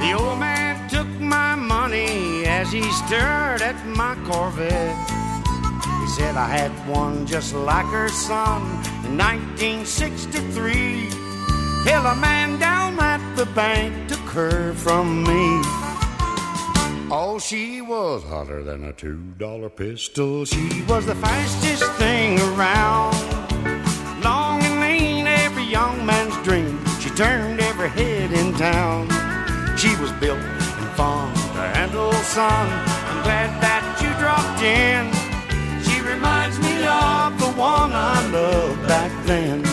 The old man took my money as he stared at my Corvette. He said I had one just like her son in nineteen sixty-three. Till a man down at the bank took her from me. Oh, she was hotter than a two dollar pistol. She was the fastest thing around. Long and lean, every young man's dream. She turned every head in town. She was built and fun to handle, son. I'm glad that you dropped in. She reminds me of the one I loved back then.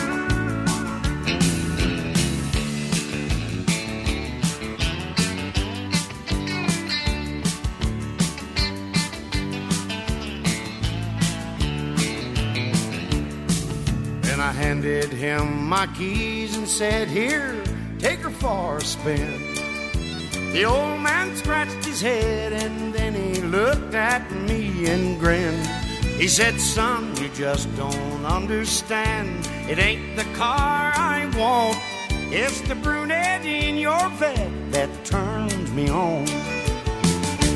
I handed him my keys and said, here, take her for a spin. The old man scratched his head and then he looked at me and grinned. He said, son, you just don't understand. It ain't the car I want. It's the brunette in your bed that turns me on.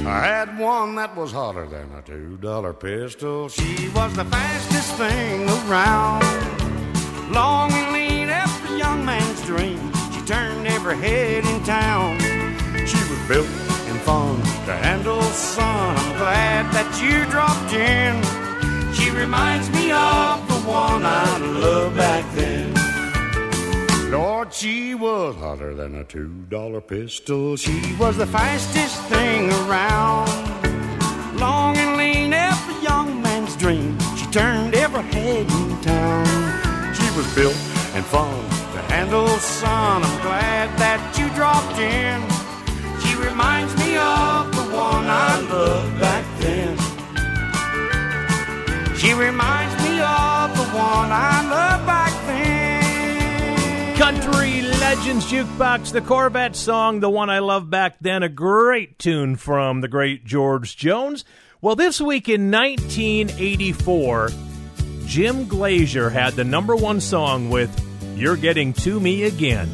I had one that was hotter than a two dollar pistol. She was the fastest thing around. Long and lean, every young man's dream. She turned every head in town. She was built and fun to handle, son. I'm glad that you dropped in. She reminds me of the one I loved back then. Lord, she was hotter than a two dollar pistol. She was the fastest thing around. Long and lean, every young man's dream. She turned every head in town. Was built and fun to handle, son. I'm glad that you dropped in. She reminds me of the one I loved back then. She reminds me of the one I loved back then. Country Legends Jukebox, the Corvette song, the one I loved back then, a great tune from the great George Jones. Well, this week in nineteen eighty-four, Jim Glazier had the number one song with You're Getting to Me Again.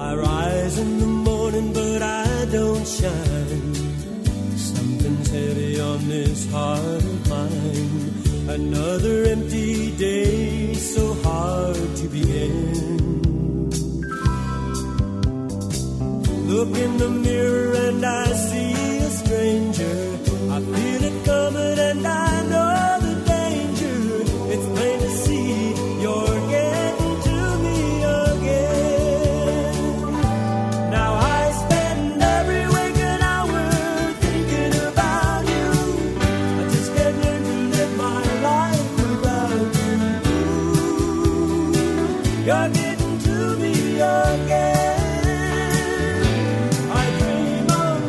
I rise in the morning, but I don't shine. Something's heavy on this heart of mine. Another empty day, so hard to begin. Look in the mirror and I see a stranger. I feel it coming and I know the danger. It's plain to see you're getting to me again. Now I spend every waking hour thinking about you. I just can't learn to live my life without you. Ooh, you're getting to me again. Dream on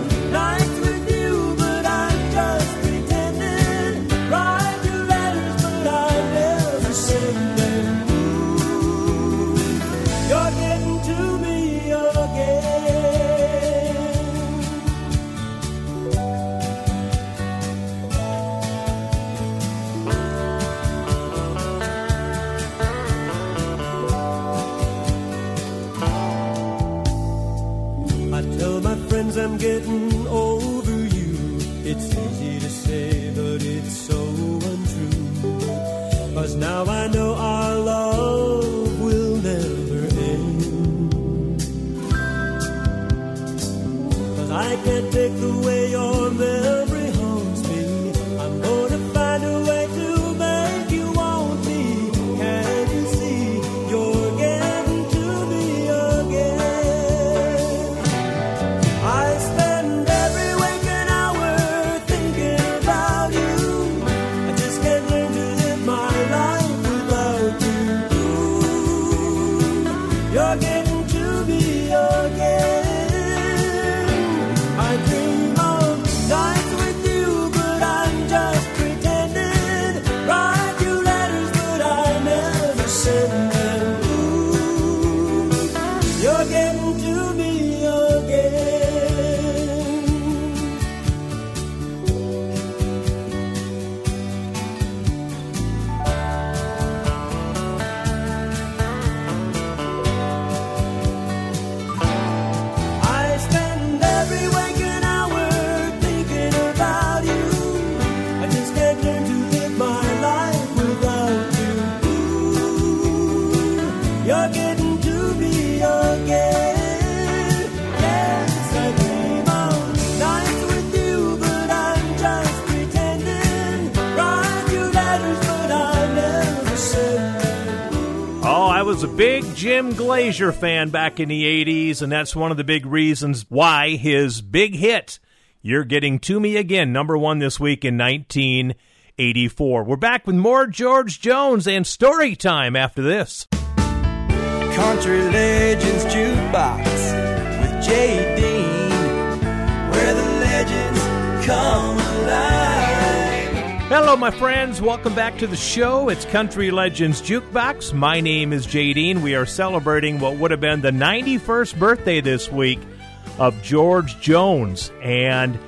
Glazier fan back in the eighties, and that's one of the big reasons why his big hit, You're Getting to Me Again, number one this week in nineteen eighty-four. We're back with more George Jones and story time after this. Country Legends Jukebox with Jay Dean, where the legends come alive. Hello, my friends. Welcome back to the show. It's Country Legends Jukebox. My name is Jay Dean. We are celebrating what would have been the ninety-first birthday this week of George Jones. And,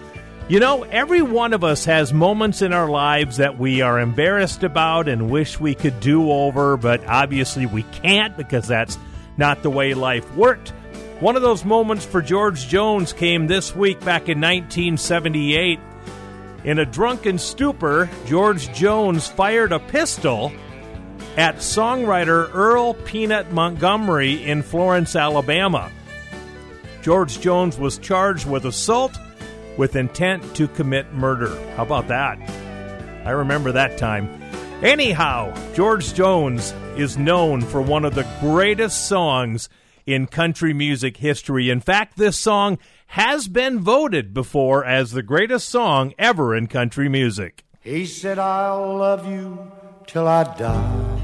you know, every one of us has moments in our lives that we are embarrassed about and wish we could do over, but obviously we can't because that's not the way life worked. One of those moments for George Jones came this week back in nineteen seventy-eight. In a drunken stupor, George Jones fired a pistol at songwriter Earl Peanut Montgomery in Florence, Alabama. George Jones was charged with assault with intent to commit murder. How about that? I remember that time. Anyhow, George Jones is known for one of the greatest songs in country music history. In fact, this song has been voted before as the greatest song ever in country music. He said, I'll love you till I die.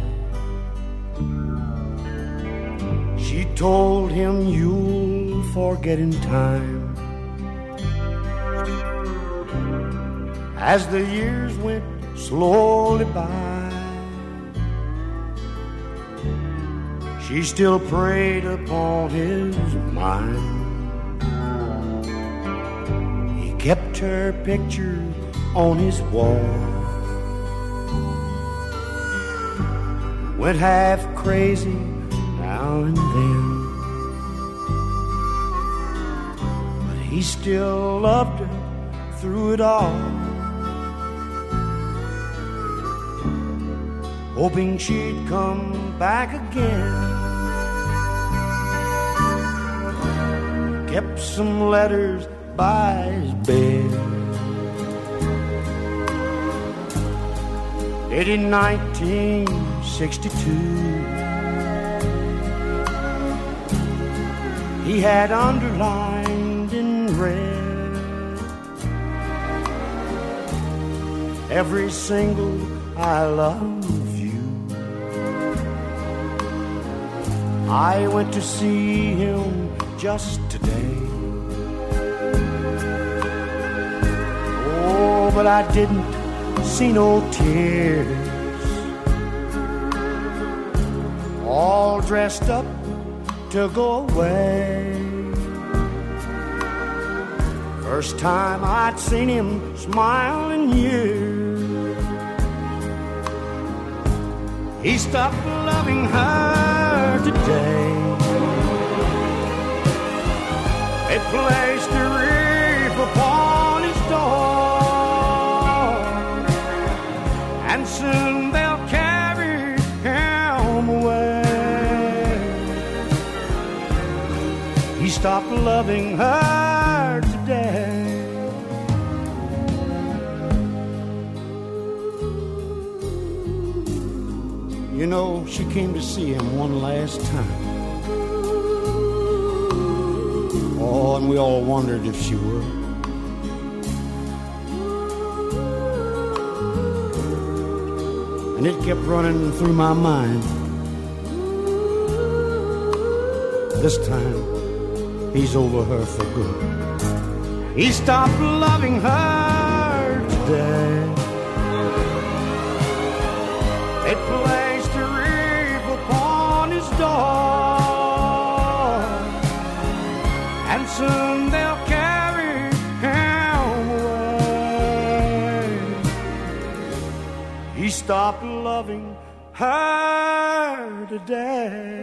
She told him, you'll forget in time. As the years went slowly by, she still preyed upon his mind. Kept her picture on his wall. Went half crazy now and then. But he still loved her through it all. Hoping she'd come back again. Kept some letters by his bed. Did in nineteen sixty-two, he had underlined in red every single I love you. I went to see him just today. Oh, but I didn't see no tears. All dressed up to go away. First time I'd seen him smile in years. He stopped loving her today. They placed a wreath upon his door. And soon they'll carry him away. He stopped loving her today. know she came to see him one last time. Oh, and we all wondered if she would. And it kept running through my mind. This time, he's over her for good. He stopped loving her today. It placed a reef upon his door, and soon they'll carry him away. He stopped loving her today.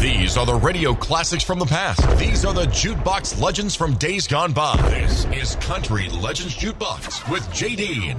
These are the radio classics from the past. These are the jukebox legends from days gone by. This is Country Legends Jukebox with Jay Dean.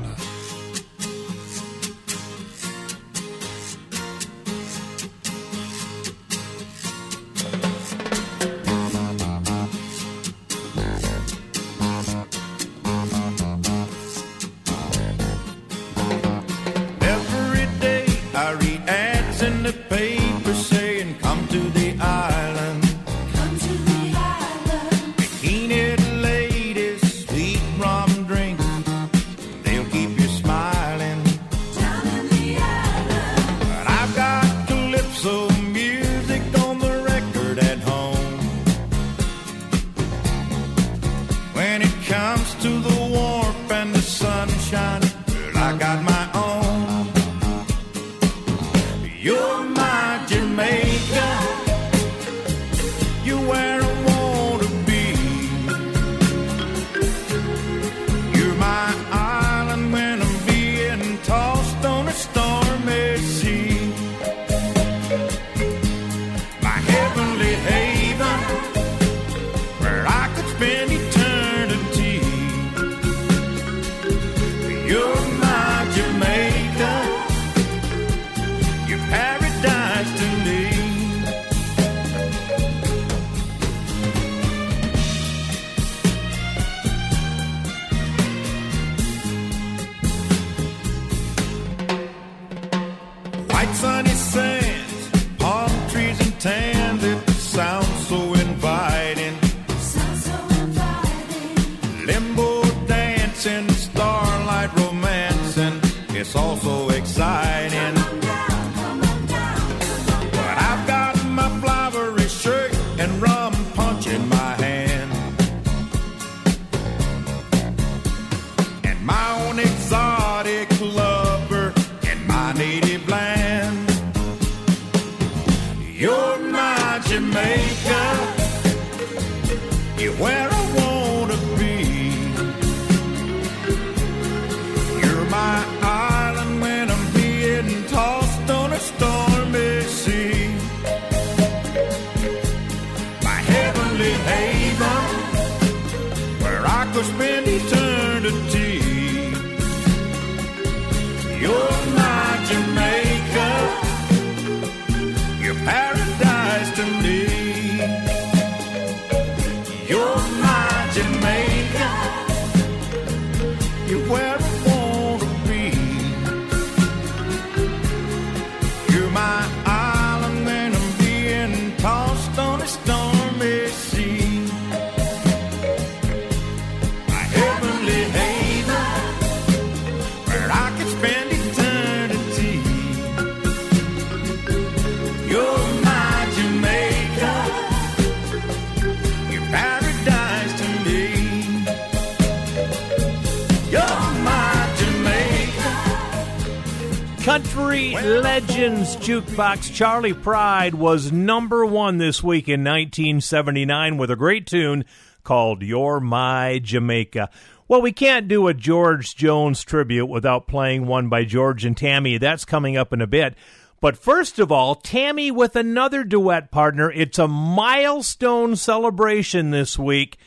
Country Legends Jukebox. Charlie Pride was number one this week in nineteen seventy-nine with a great tune called You're My Jamaica. Well, we can't do a George Jones tribute without playing one by George and Tammy. That's coming up in a bit. But first of all, Tammy with another duet partner. It's a milestone celebration this week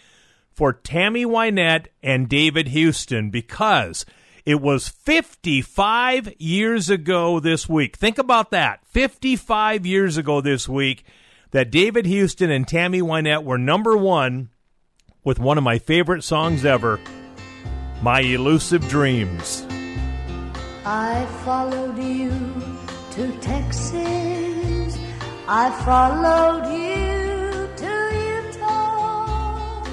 for Tammy Wynette and David Houston because it was fifty-five years ago this week. Think about that. fifty-five years ago this week that David Houston and Tammy Wynette were number one with one of my favorite songs ever, My Elusive Dreams. I followed you to Texas. I followed you to Utah.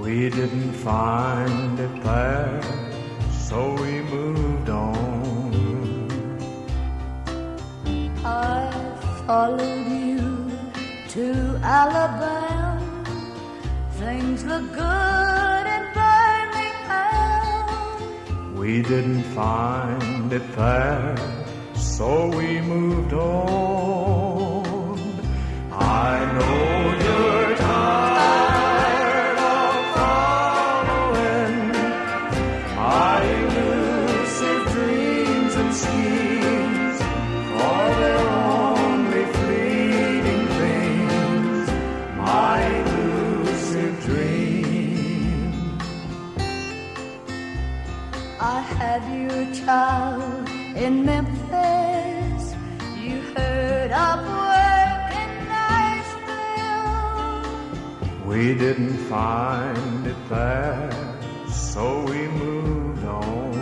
We didn't find it there, so we moved on. I followed you to Alabama. Things look good in Birmingham. We didn't find it there, so we moved on. I know you're tired of following my elusive dreams and schemes, for they're only fleeting things, my elusive dreams. I had you a child in Memphis. We didn't find it there, so we moved on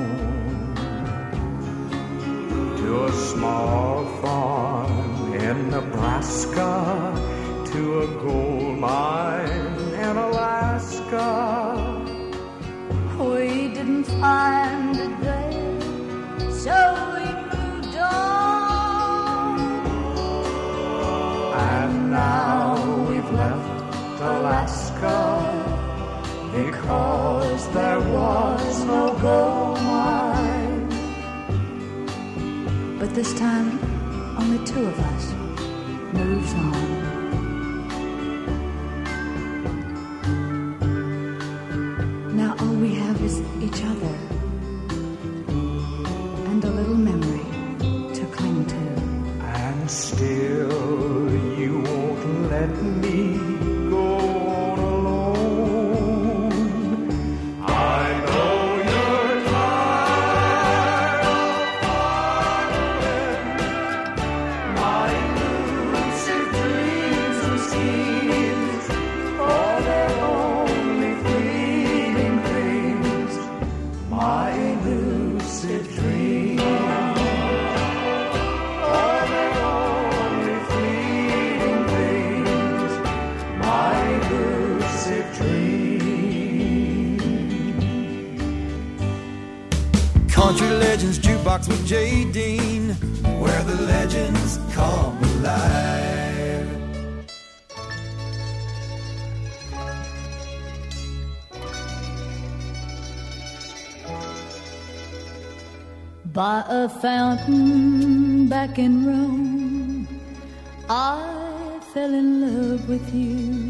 to a small farm in Nebraska, to a gold mine in Alaska. We didn't find it there, so we moved on. And now we've left Alaska, because there was no gold mine. But this time, only two of us moves on. Now all we have is each other and a little memory to cling to. And still you won't let me. Country Legends Jukebox with Jay Dean, where the legends come alive. By a fountain back in Rome, I fell in love with you.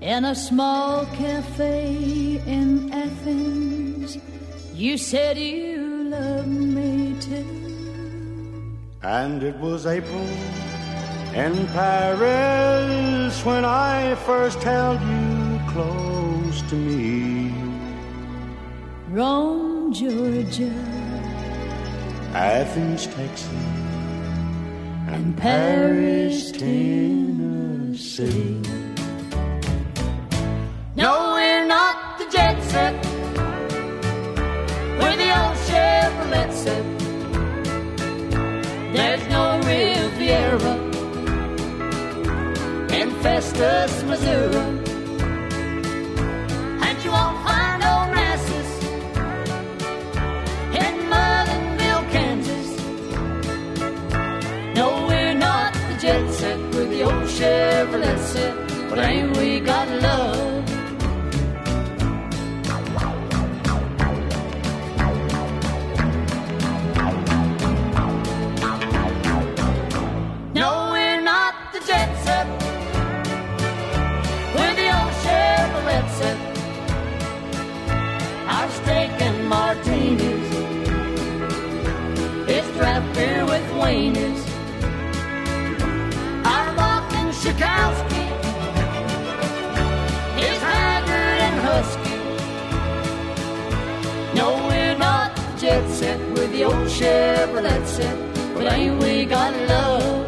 In a small cafe in Athens, you said you love me too. And it was April in Paris when I first held you close to me. Rome, Georgia, Athens, Texas, and, and Paris, Tennessee. No, we're not the jet set. We're the old Chevrolet set. There's no Riviera in Festus, Missouri, and you won't find Onassis in Motherville, Kansas. No, we're not the jet set. We're the old Chevrolet set. But ain't we got love? Martinis, it's draft beer with wieners. Our walking Schakowsky is haggard and husky. No, we're not the jet set. We're the old Chevrolet set. But ain't we got love?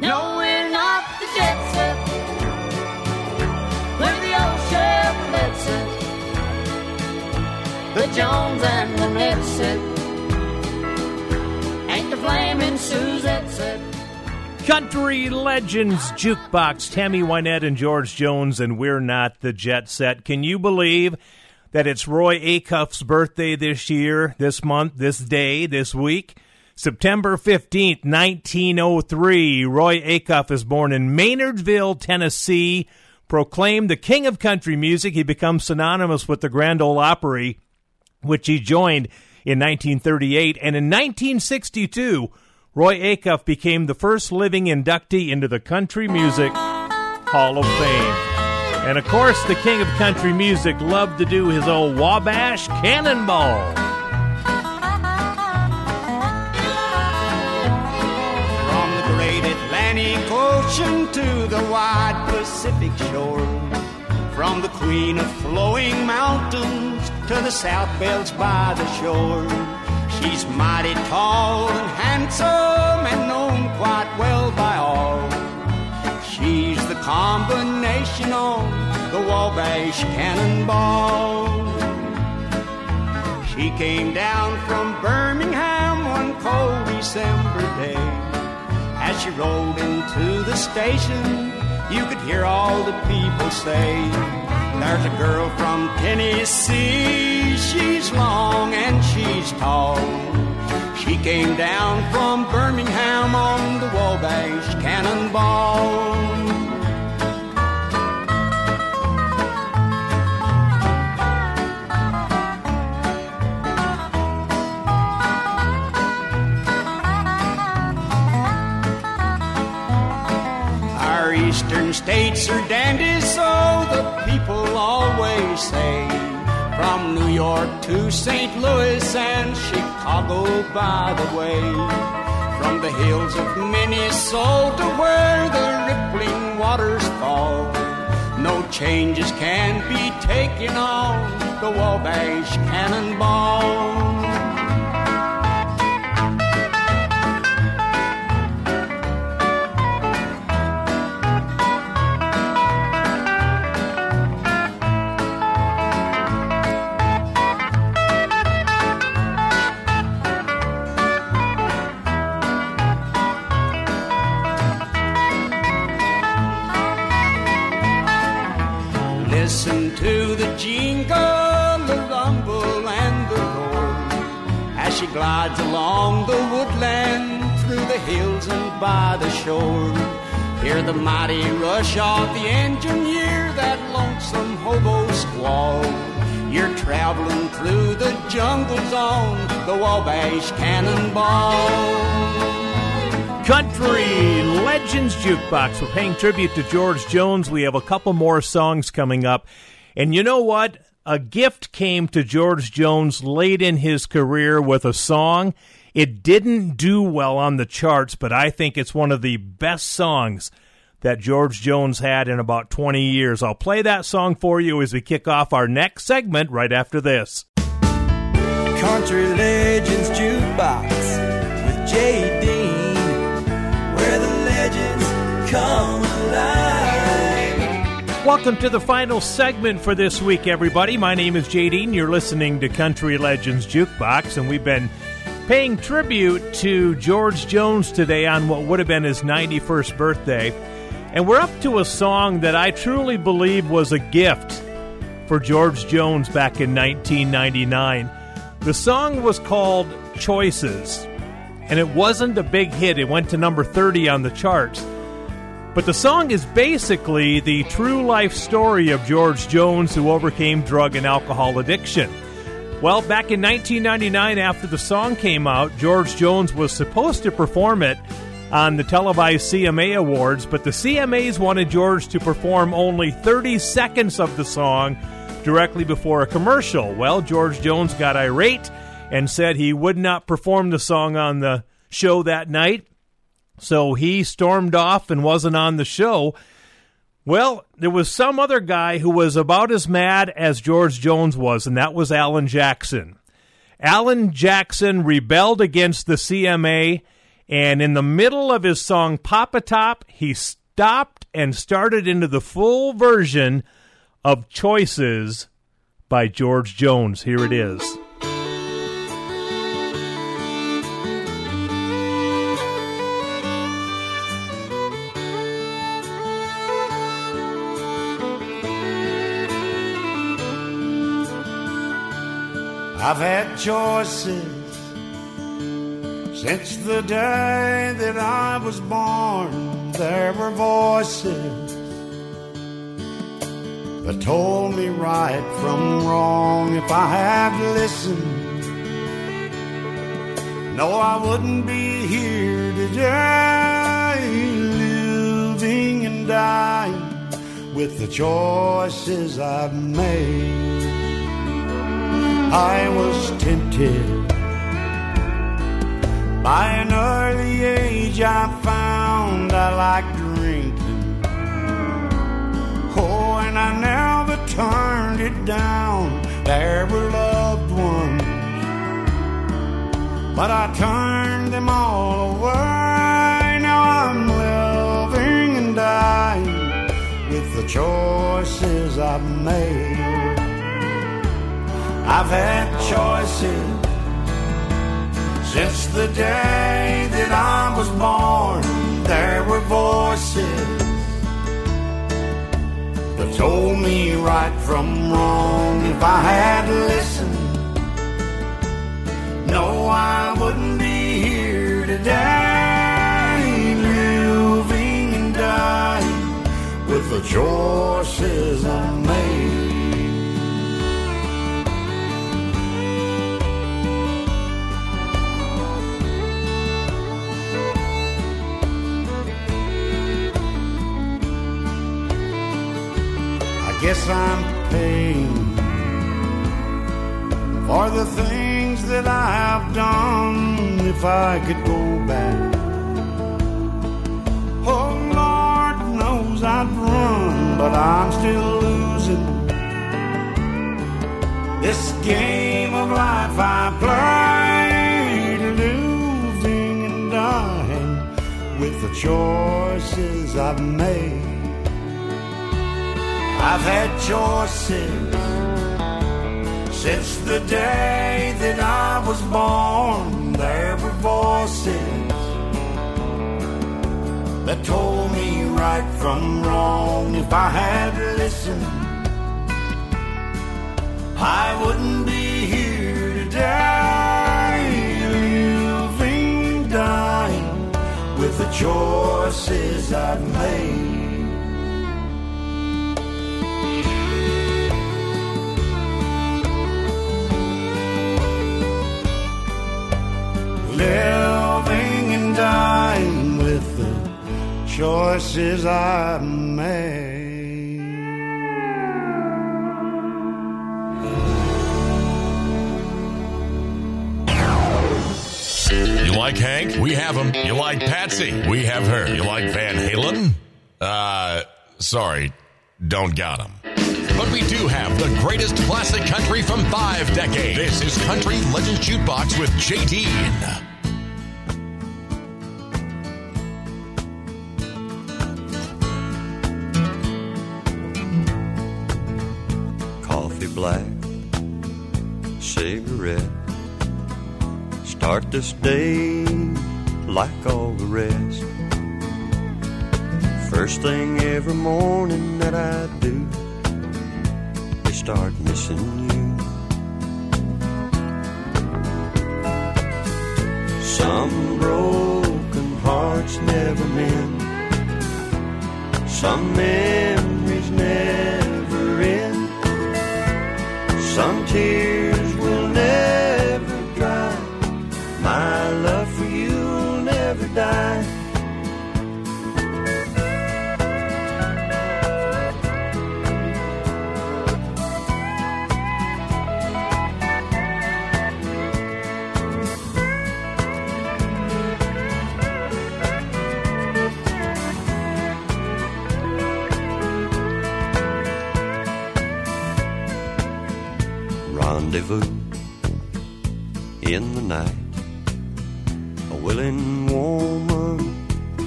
No, we're not the jet set. We're the old Country Legends Jukebox, Tammy Wynette and George Jones, and We're Not the Jet Set. Can you believe that it's Roy Acuff's birthday this year, this month, this day, this week? September fifteenth, nineteen oh three, Roy Acuff is born in Maynardville, Tennessee, proclaimed the king of country music. He becomes synonymous with the Grand Ole Opry, which he joined in nineteen thirty-eight, and in nineteen sixty-two, Roy Acuff became the first living inductee into the Country Music Hall of Fame. And, of course, the king of country music loved to do his old Wabash Cannonball. From the great Atlantic Ocean to the wide Pacific shore, from the queen of flowing mountains to the south belts by the shore, she's mighty tall and handsome and known quite well by all. She's the combination on the Wabash Cannonball. She came down from Birmingham one cold December day. As she rolled into the station, you could hear all the people say, there's a girl from Tennessee, she's long and she's tall. She came down from Birmingham on the Wabash Cannonball. Eastern states are dandies, so the people always say, from New York to Saint Louis and Chicago by the way, from the hills of Minnesota where the rippling waters fall, no changes can be taken on the Wabash Cannonball. Listen to the jingle, the rumble, and the roar, as she glides along the woodland, through the hills and by the shore. Hear the mighty rush of the engine, hear that lonesome hobo squall. You're traveling through the jungles on the Wabash Cannonball. Country Legends Jukebox. We're paying tribute to George Jones. We have a couple more songs coming up. And you know what? A gift came to George Jones late in his career with a song. It didn't do well on the charts, but I think it's one of the best songs that George Jones had in about twenty years. I'll play that song for you as we kick off our next segment right after this. Country Legends Jukebox with Jay Dean. Come alive. Welcome to the final segment for this week, everybody. My name is Jay Dean. You're listening to Country Legends Jukebox, and we've been paying tribute to George Jones today on what would have been his ninety-first birthday. And we're up to a song that I truly believe was a gift for George Jones back in nineteen ninety-nine. The song was called Choices, and it wasn't a big hit. It went to number thirty on the charts. But the song is basically the true life story of George Jones, who overcame drug and alcohol addiction. Well, back in nineteen ninety-nine, after the song came out, George Jones was supposed to perform it on the televised C M A Awards, but the C M As wanted George to perform only thirty seconds of the song directly before a commercial. Well, George Jones got irate and said he would not perform the song on the show that night. So he stormed off and wasn't on the show. Well, there was some other guy who was about as mad as George Jones was, and that was Alan Jackson. Alan Jackson rebelled against the C M A, and in the middle of his song Papa Top, he stopped and started into the full version of Choices by George Jones. Here it is. I've had choices since the day that I was born. There were voices that told me right from wrong. If I had listened, no, I wouldn't be here today, living and dying with the choices I've made. I was tempted by an early age. I found I liked drinking, oh, and I never turned it down. There were loved ones, but I turned them all away. Now I'm living and dying with the choices I've made. I've had choices since the day that I was born. There were voices that told me right from wrong. If I had listened, no, I wouldn't be here today, living and dying with the choices I made. Guess I'm paying for the things that I have done. If I could go back, oh, Lord knows I'd run, but I'm still losing this game of life I play, living and dying with the choices I've made. I've had choices since the day that I was born. There were voices that told me right from wrong. If I had listened, I wouldn't be here today, living and dying with the choices I've made. Living and dying with the choices I made. You like Hank? We have him. You like Patsy? We have her. You like Van Halen? Uh, sorry, don't got him. But we do have the greatest classic country from five decades. This is Country Legends Jukebox with Jay Dean. Black cigarette, start this day like all the rest. First thing every morning that I do is start missing you. Some broken hearts never mend, some memories never end. Some tears will never dry, my love for you'll never die. In the night, a willing woman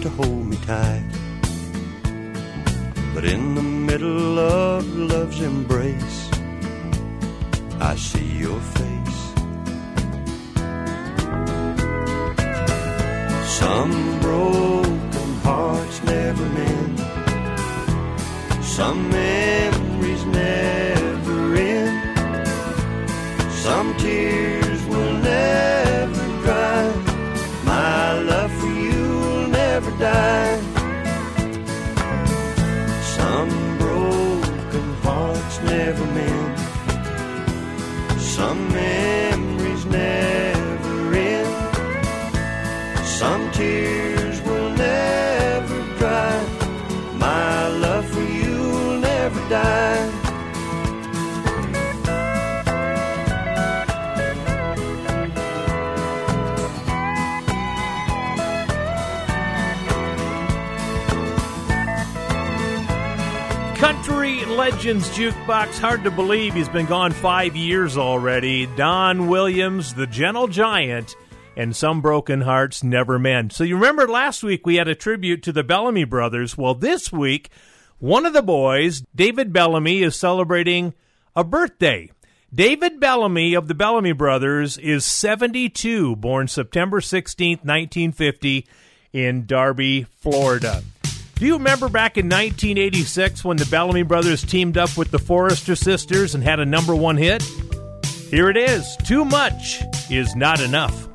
to hold me tight, but in the middle of love's embrace, I see your face. Some broken hearts never mend, some memories never end. Some tears die. Some broken hearts never mend. Some memories never end. Some tears will never dry. My love for you'll never die. Country Legends Jukebox. Hard to believe he's been gone five years already. Don Williams, the Gentle Giant, and Some Broken Hearts Never Mend. So you remember last week we had a tribute to the Bellamy Brothers. Well, this week, one of the boys, David Bellamy, is celebrating a birthday. David Bellamy of the Bellamy Brothers is seventy-two, born September sixteenth, nineteen fifty, in Darby, Florida. Do you remember back in nineteen eighty-six when the Bellamy Brothers teamed up with the Forrester Sisters and had a number one hit? Here it is. Too Much Is Not Enough.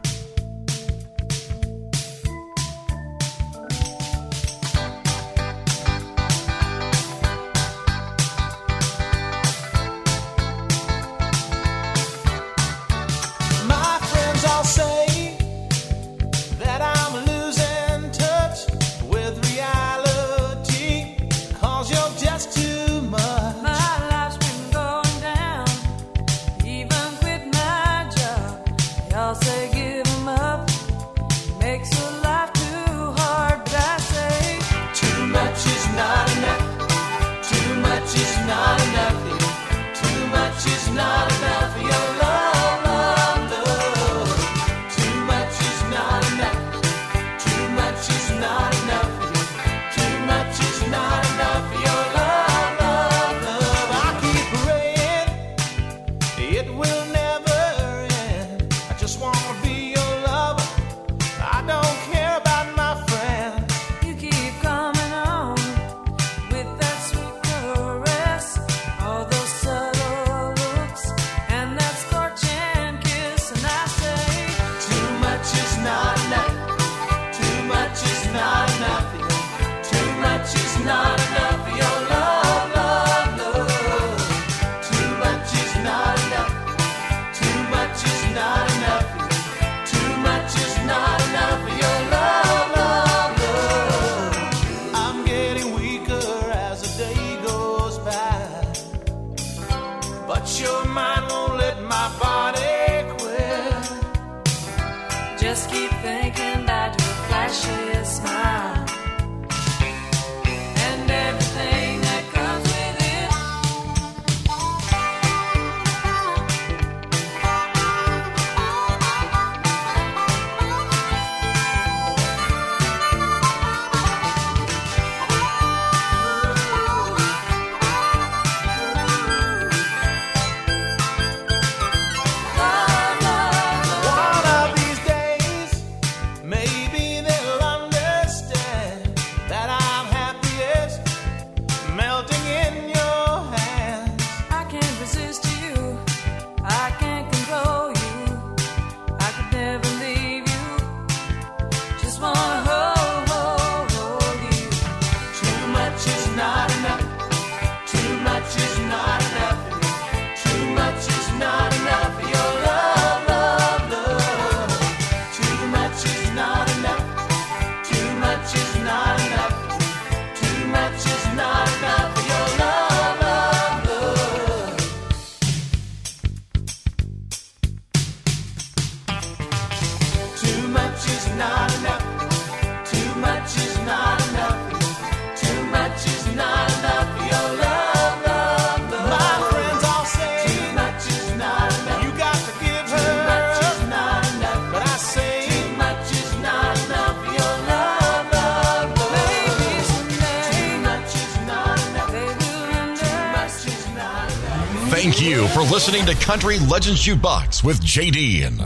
Thank you for listening to Country Legends Jukebox with Jay Dean.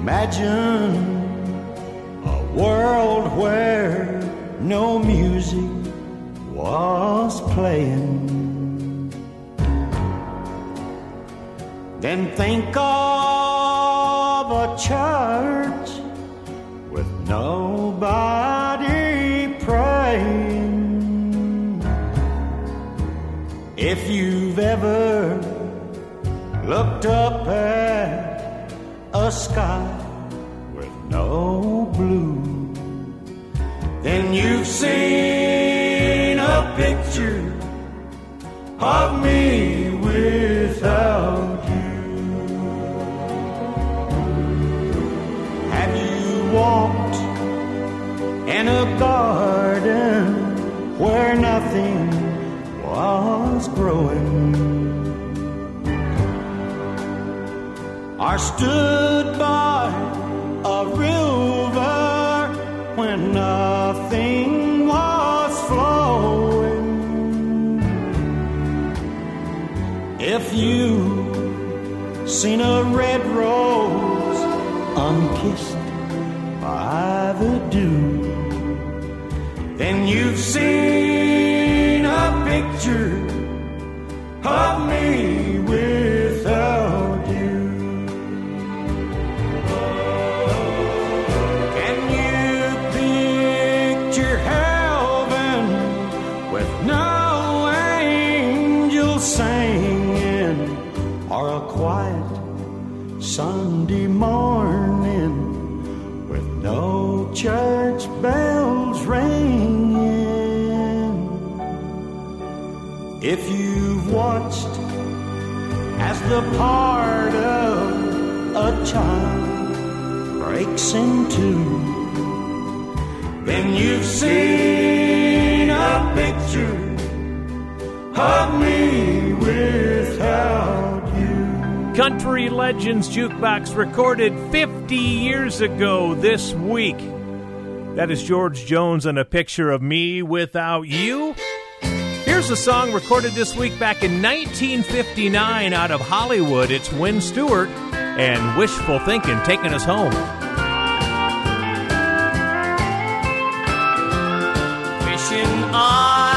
Imagine a world where no music was playing. Then think of a church with nobody praying. If you've ever looked up at a sky with no blue, then you've seen a picture of me without you. Have you walked in a garden where nothing was growing, or stood by a river when nothing was flowing? If you've seen a red rose unkissed by the dew, then you've seen a picture of me without you. Can you picture heaven with no angel singing? Or a quiet Sunday morning with no church bells ringing. If you've watched as the part of a child breaks in two, then you've seen a picture of me without. Country Legends Jukebox, recorded fifty years ago this week. That is George Jones and A Picture of Me Without You. Here's a song recorded this week back in nineteen fifty-nine out of Hollywood. It's Wynn Stewart and Wishful Thinking, taking us home. Wishing I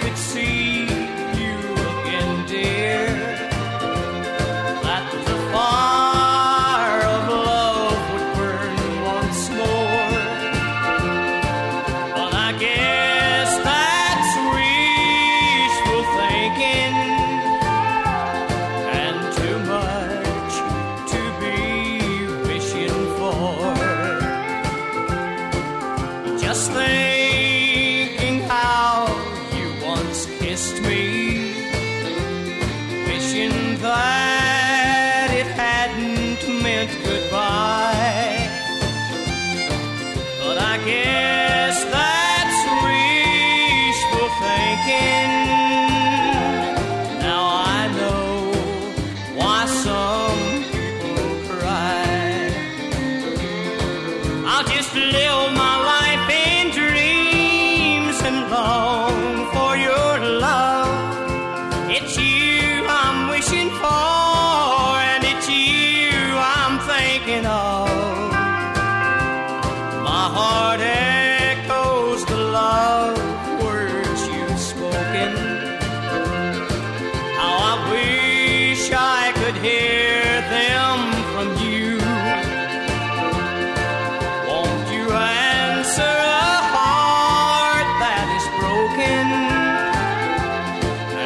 could see you again, dear. Fire of love would burn once more. Well, I guess that's wishful thinking, and too much to be wishing for. Just thinking how you once kissed me, wishing that goodbye. But I guess that's wishful thinking. Now I know why some people cry. I'll just live my life in dreams and long for your love. It's you I'm wishing for. My heart echoes the love words you've spoken. How I wish I could hear them from you. Won't you answer a heart that is broken,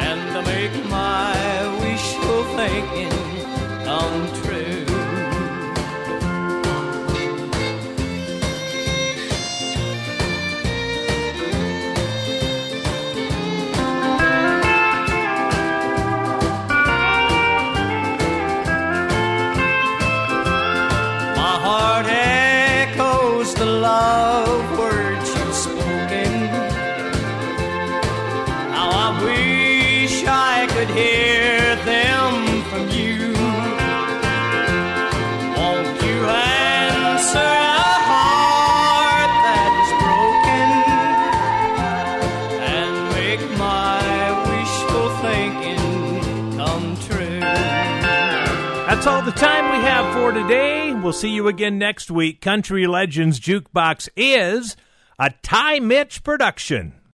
and to make my wishful thinking come true? Love words you've spoken, how I wish I could hear them from you. Won't you answer a heart that is broken, and make my wishful thinking come true? That's all the time we have for today. We'll see you again next week. Country Legends Jukebox is a Ty Mitch production.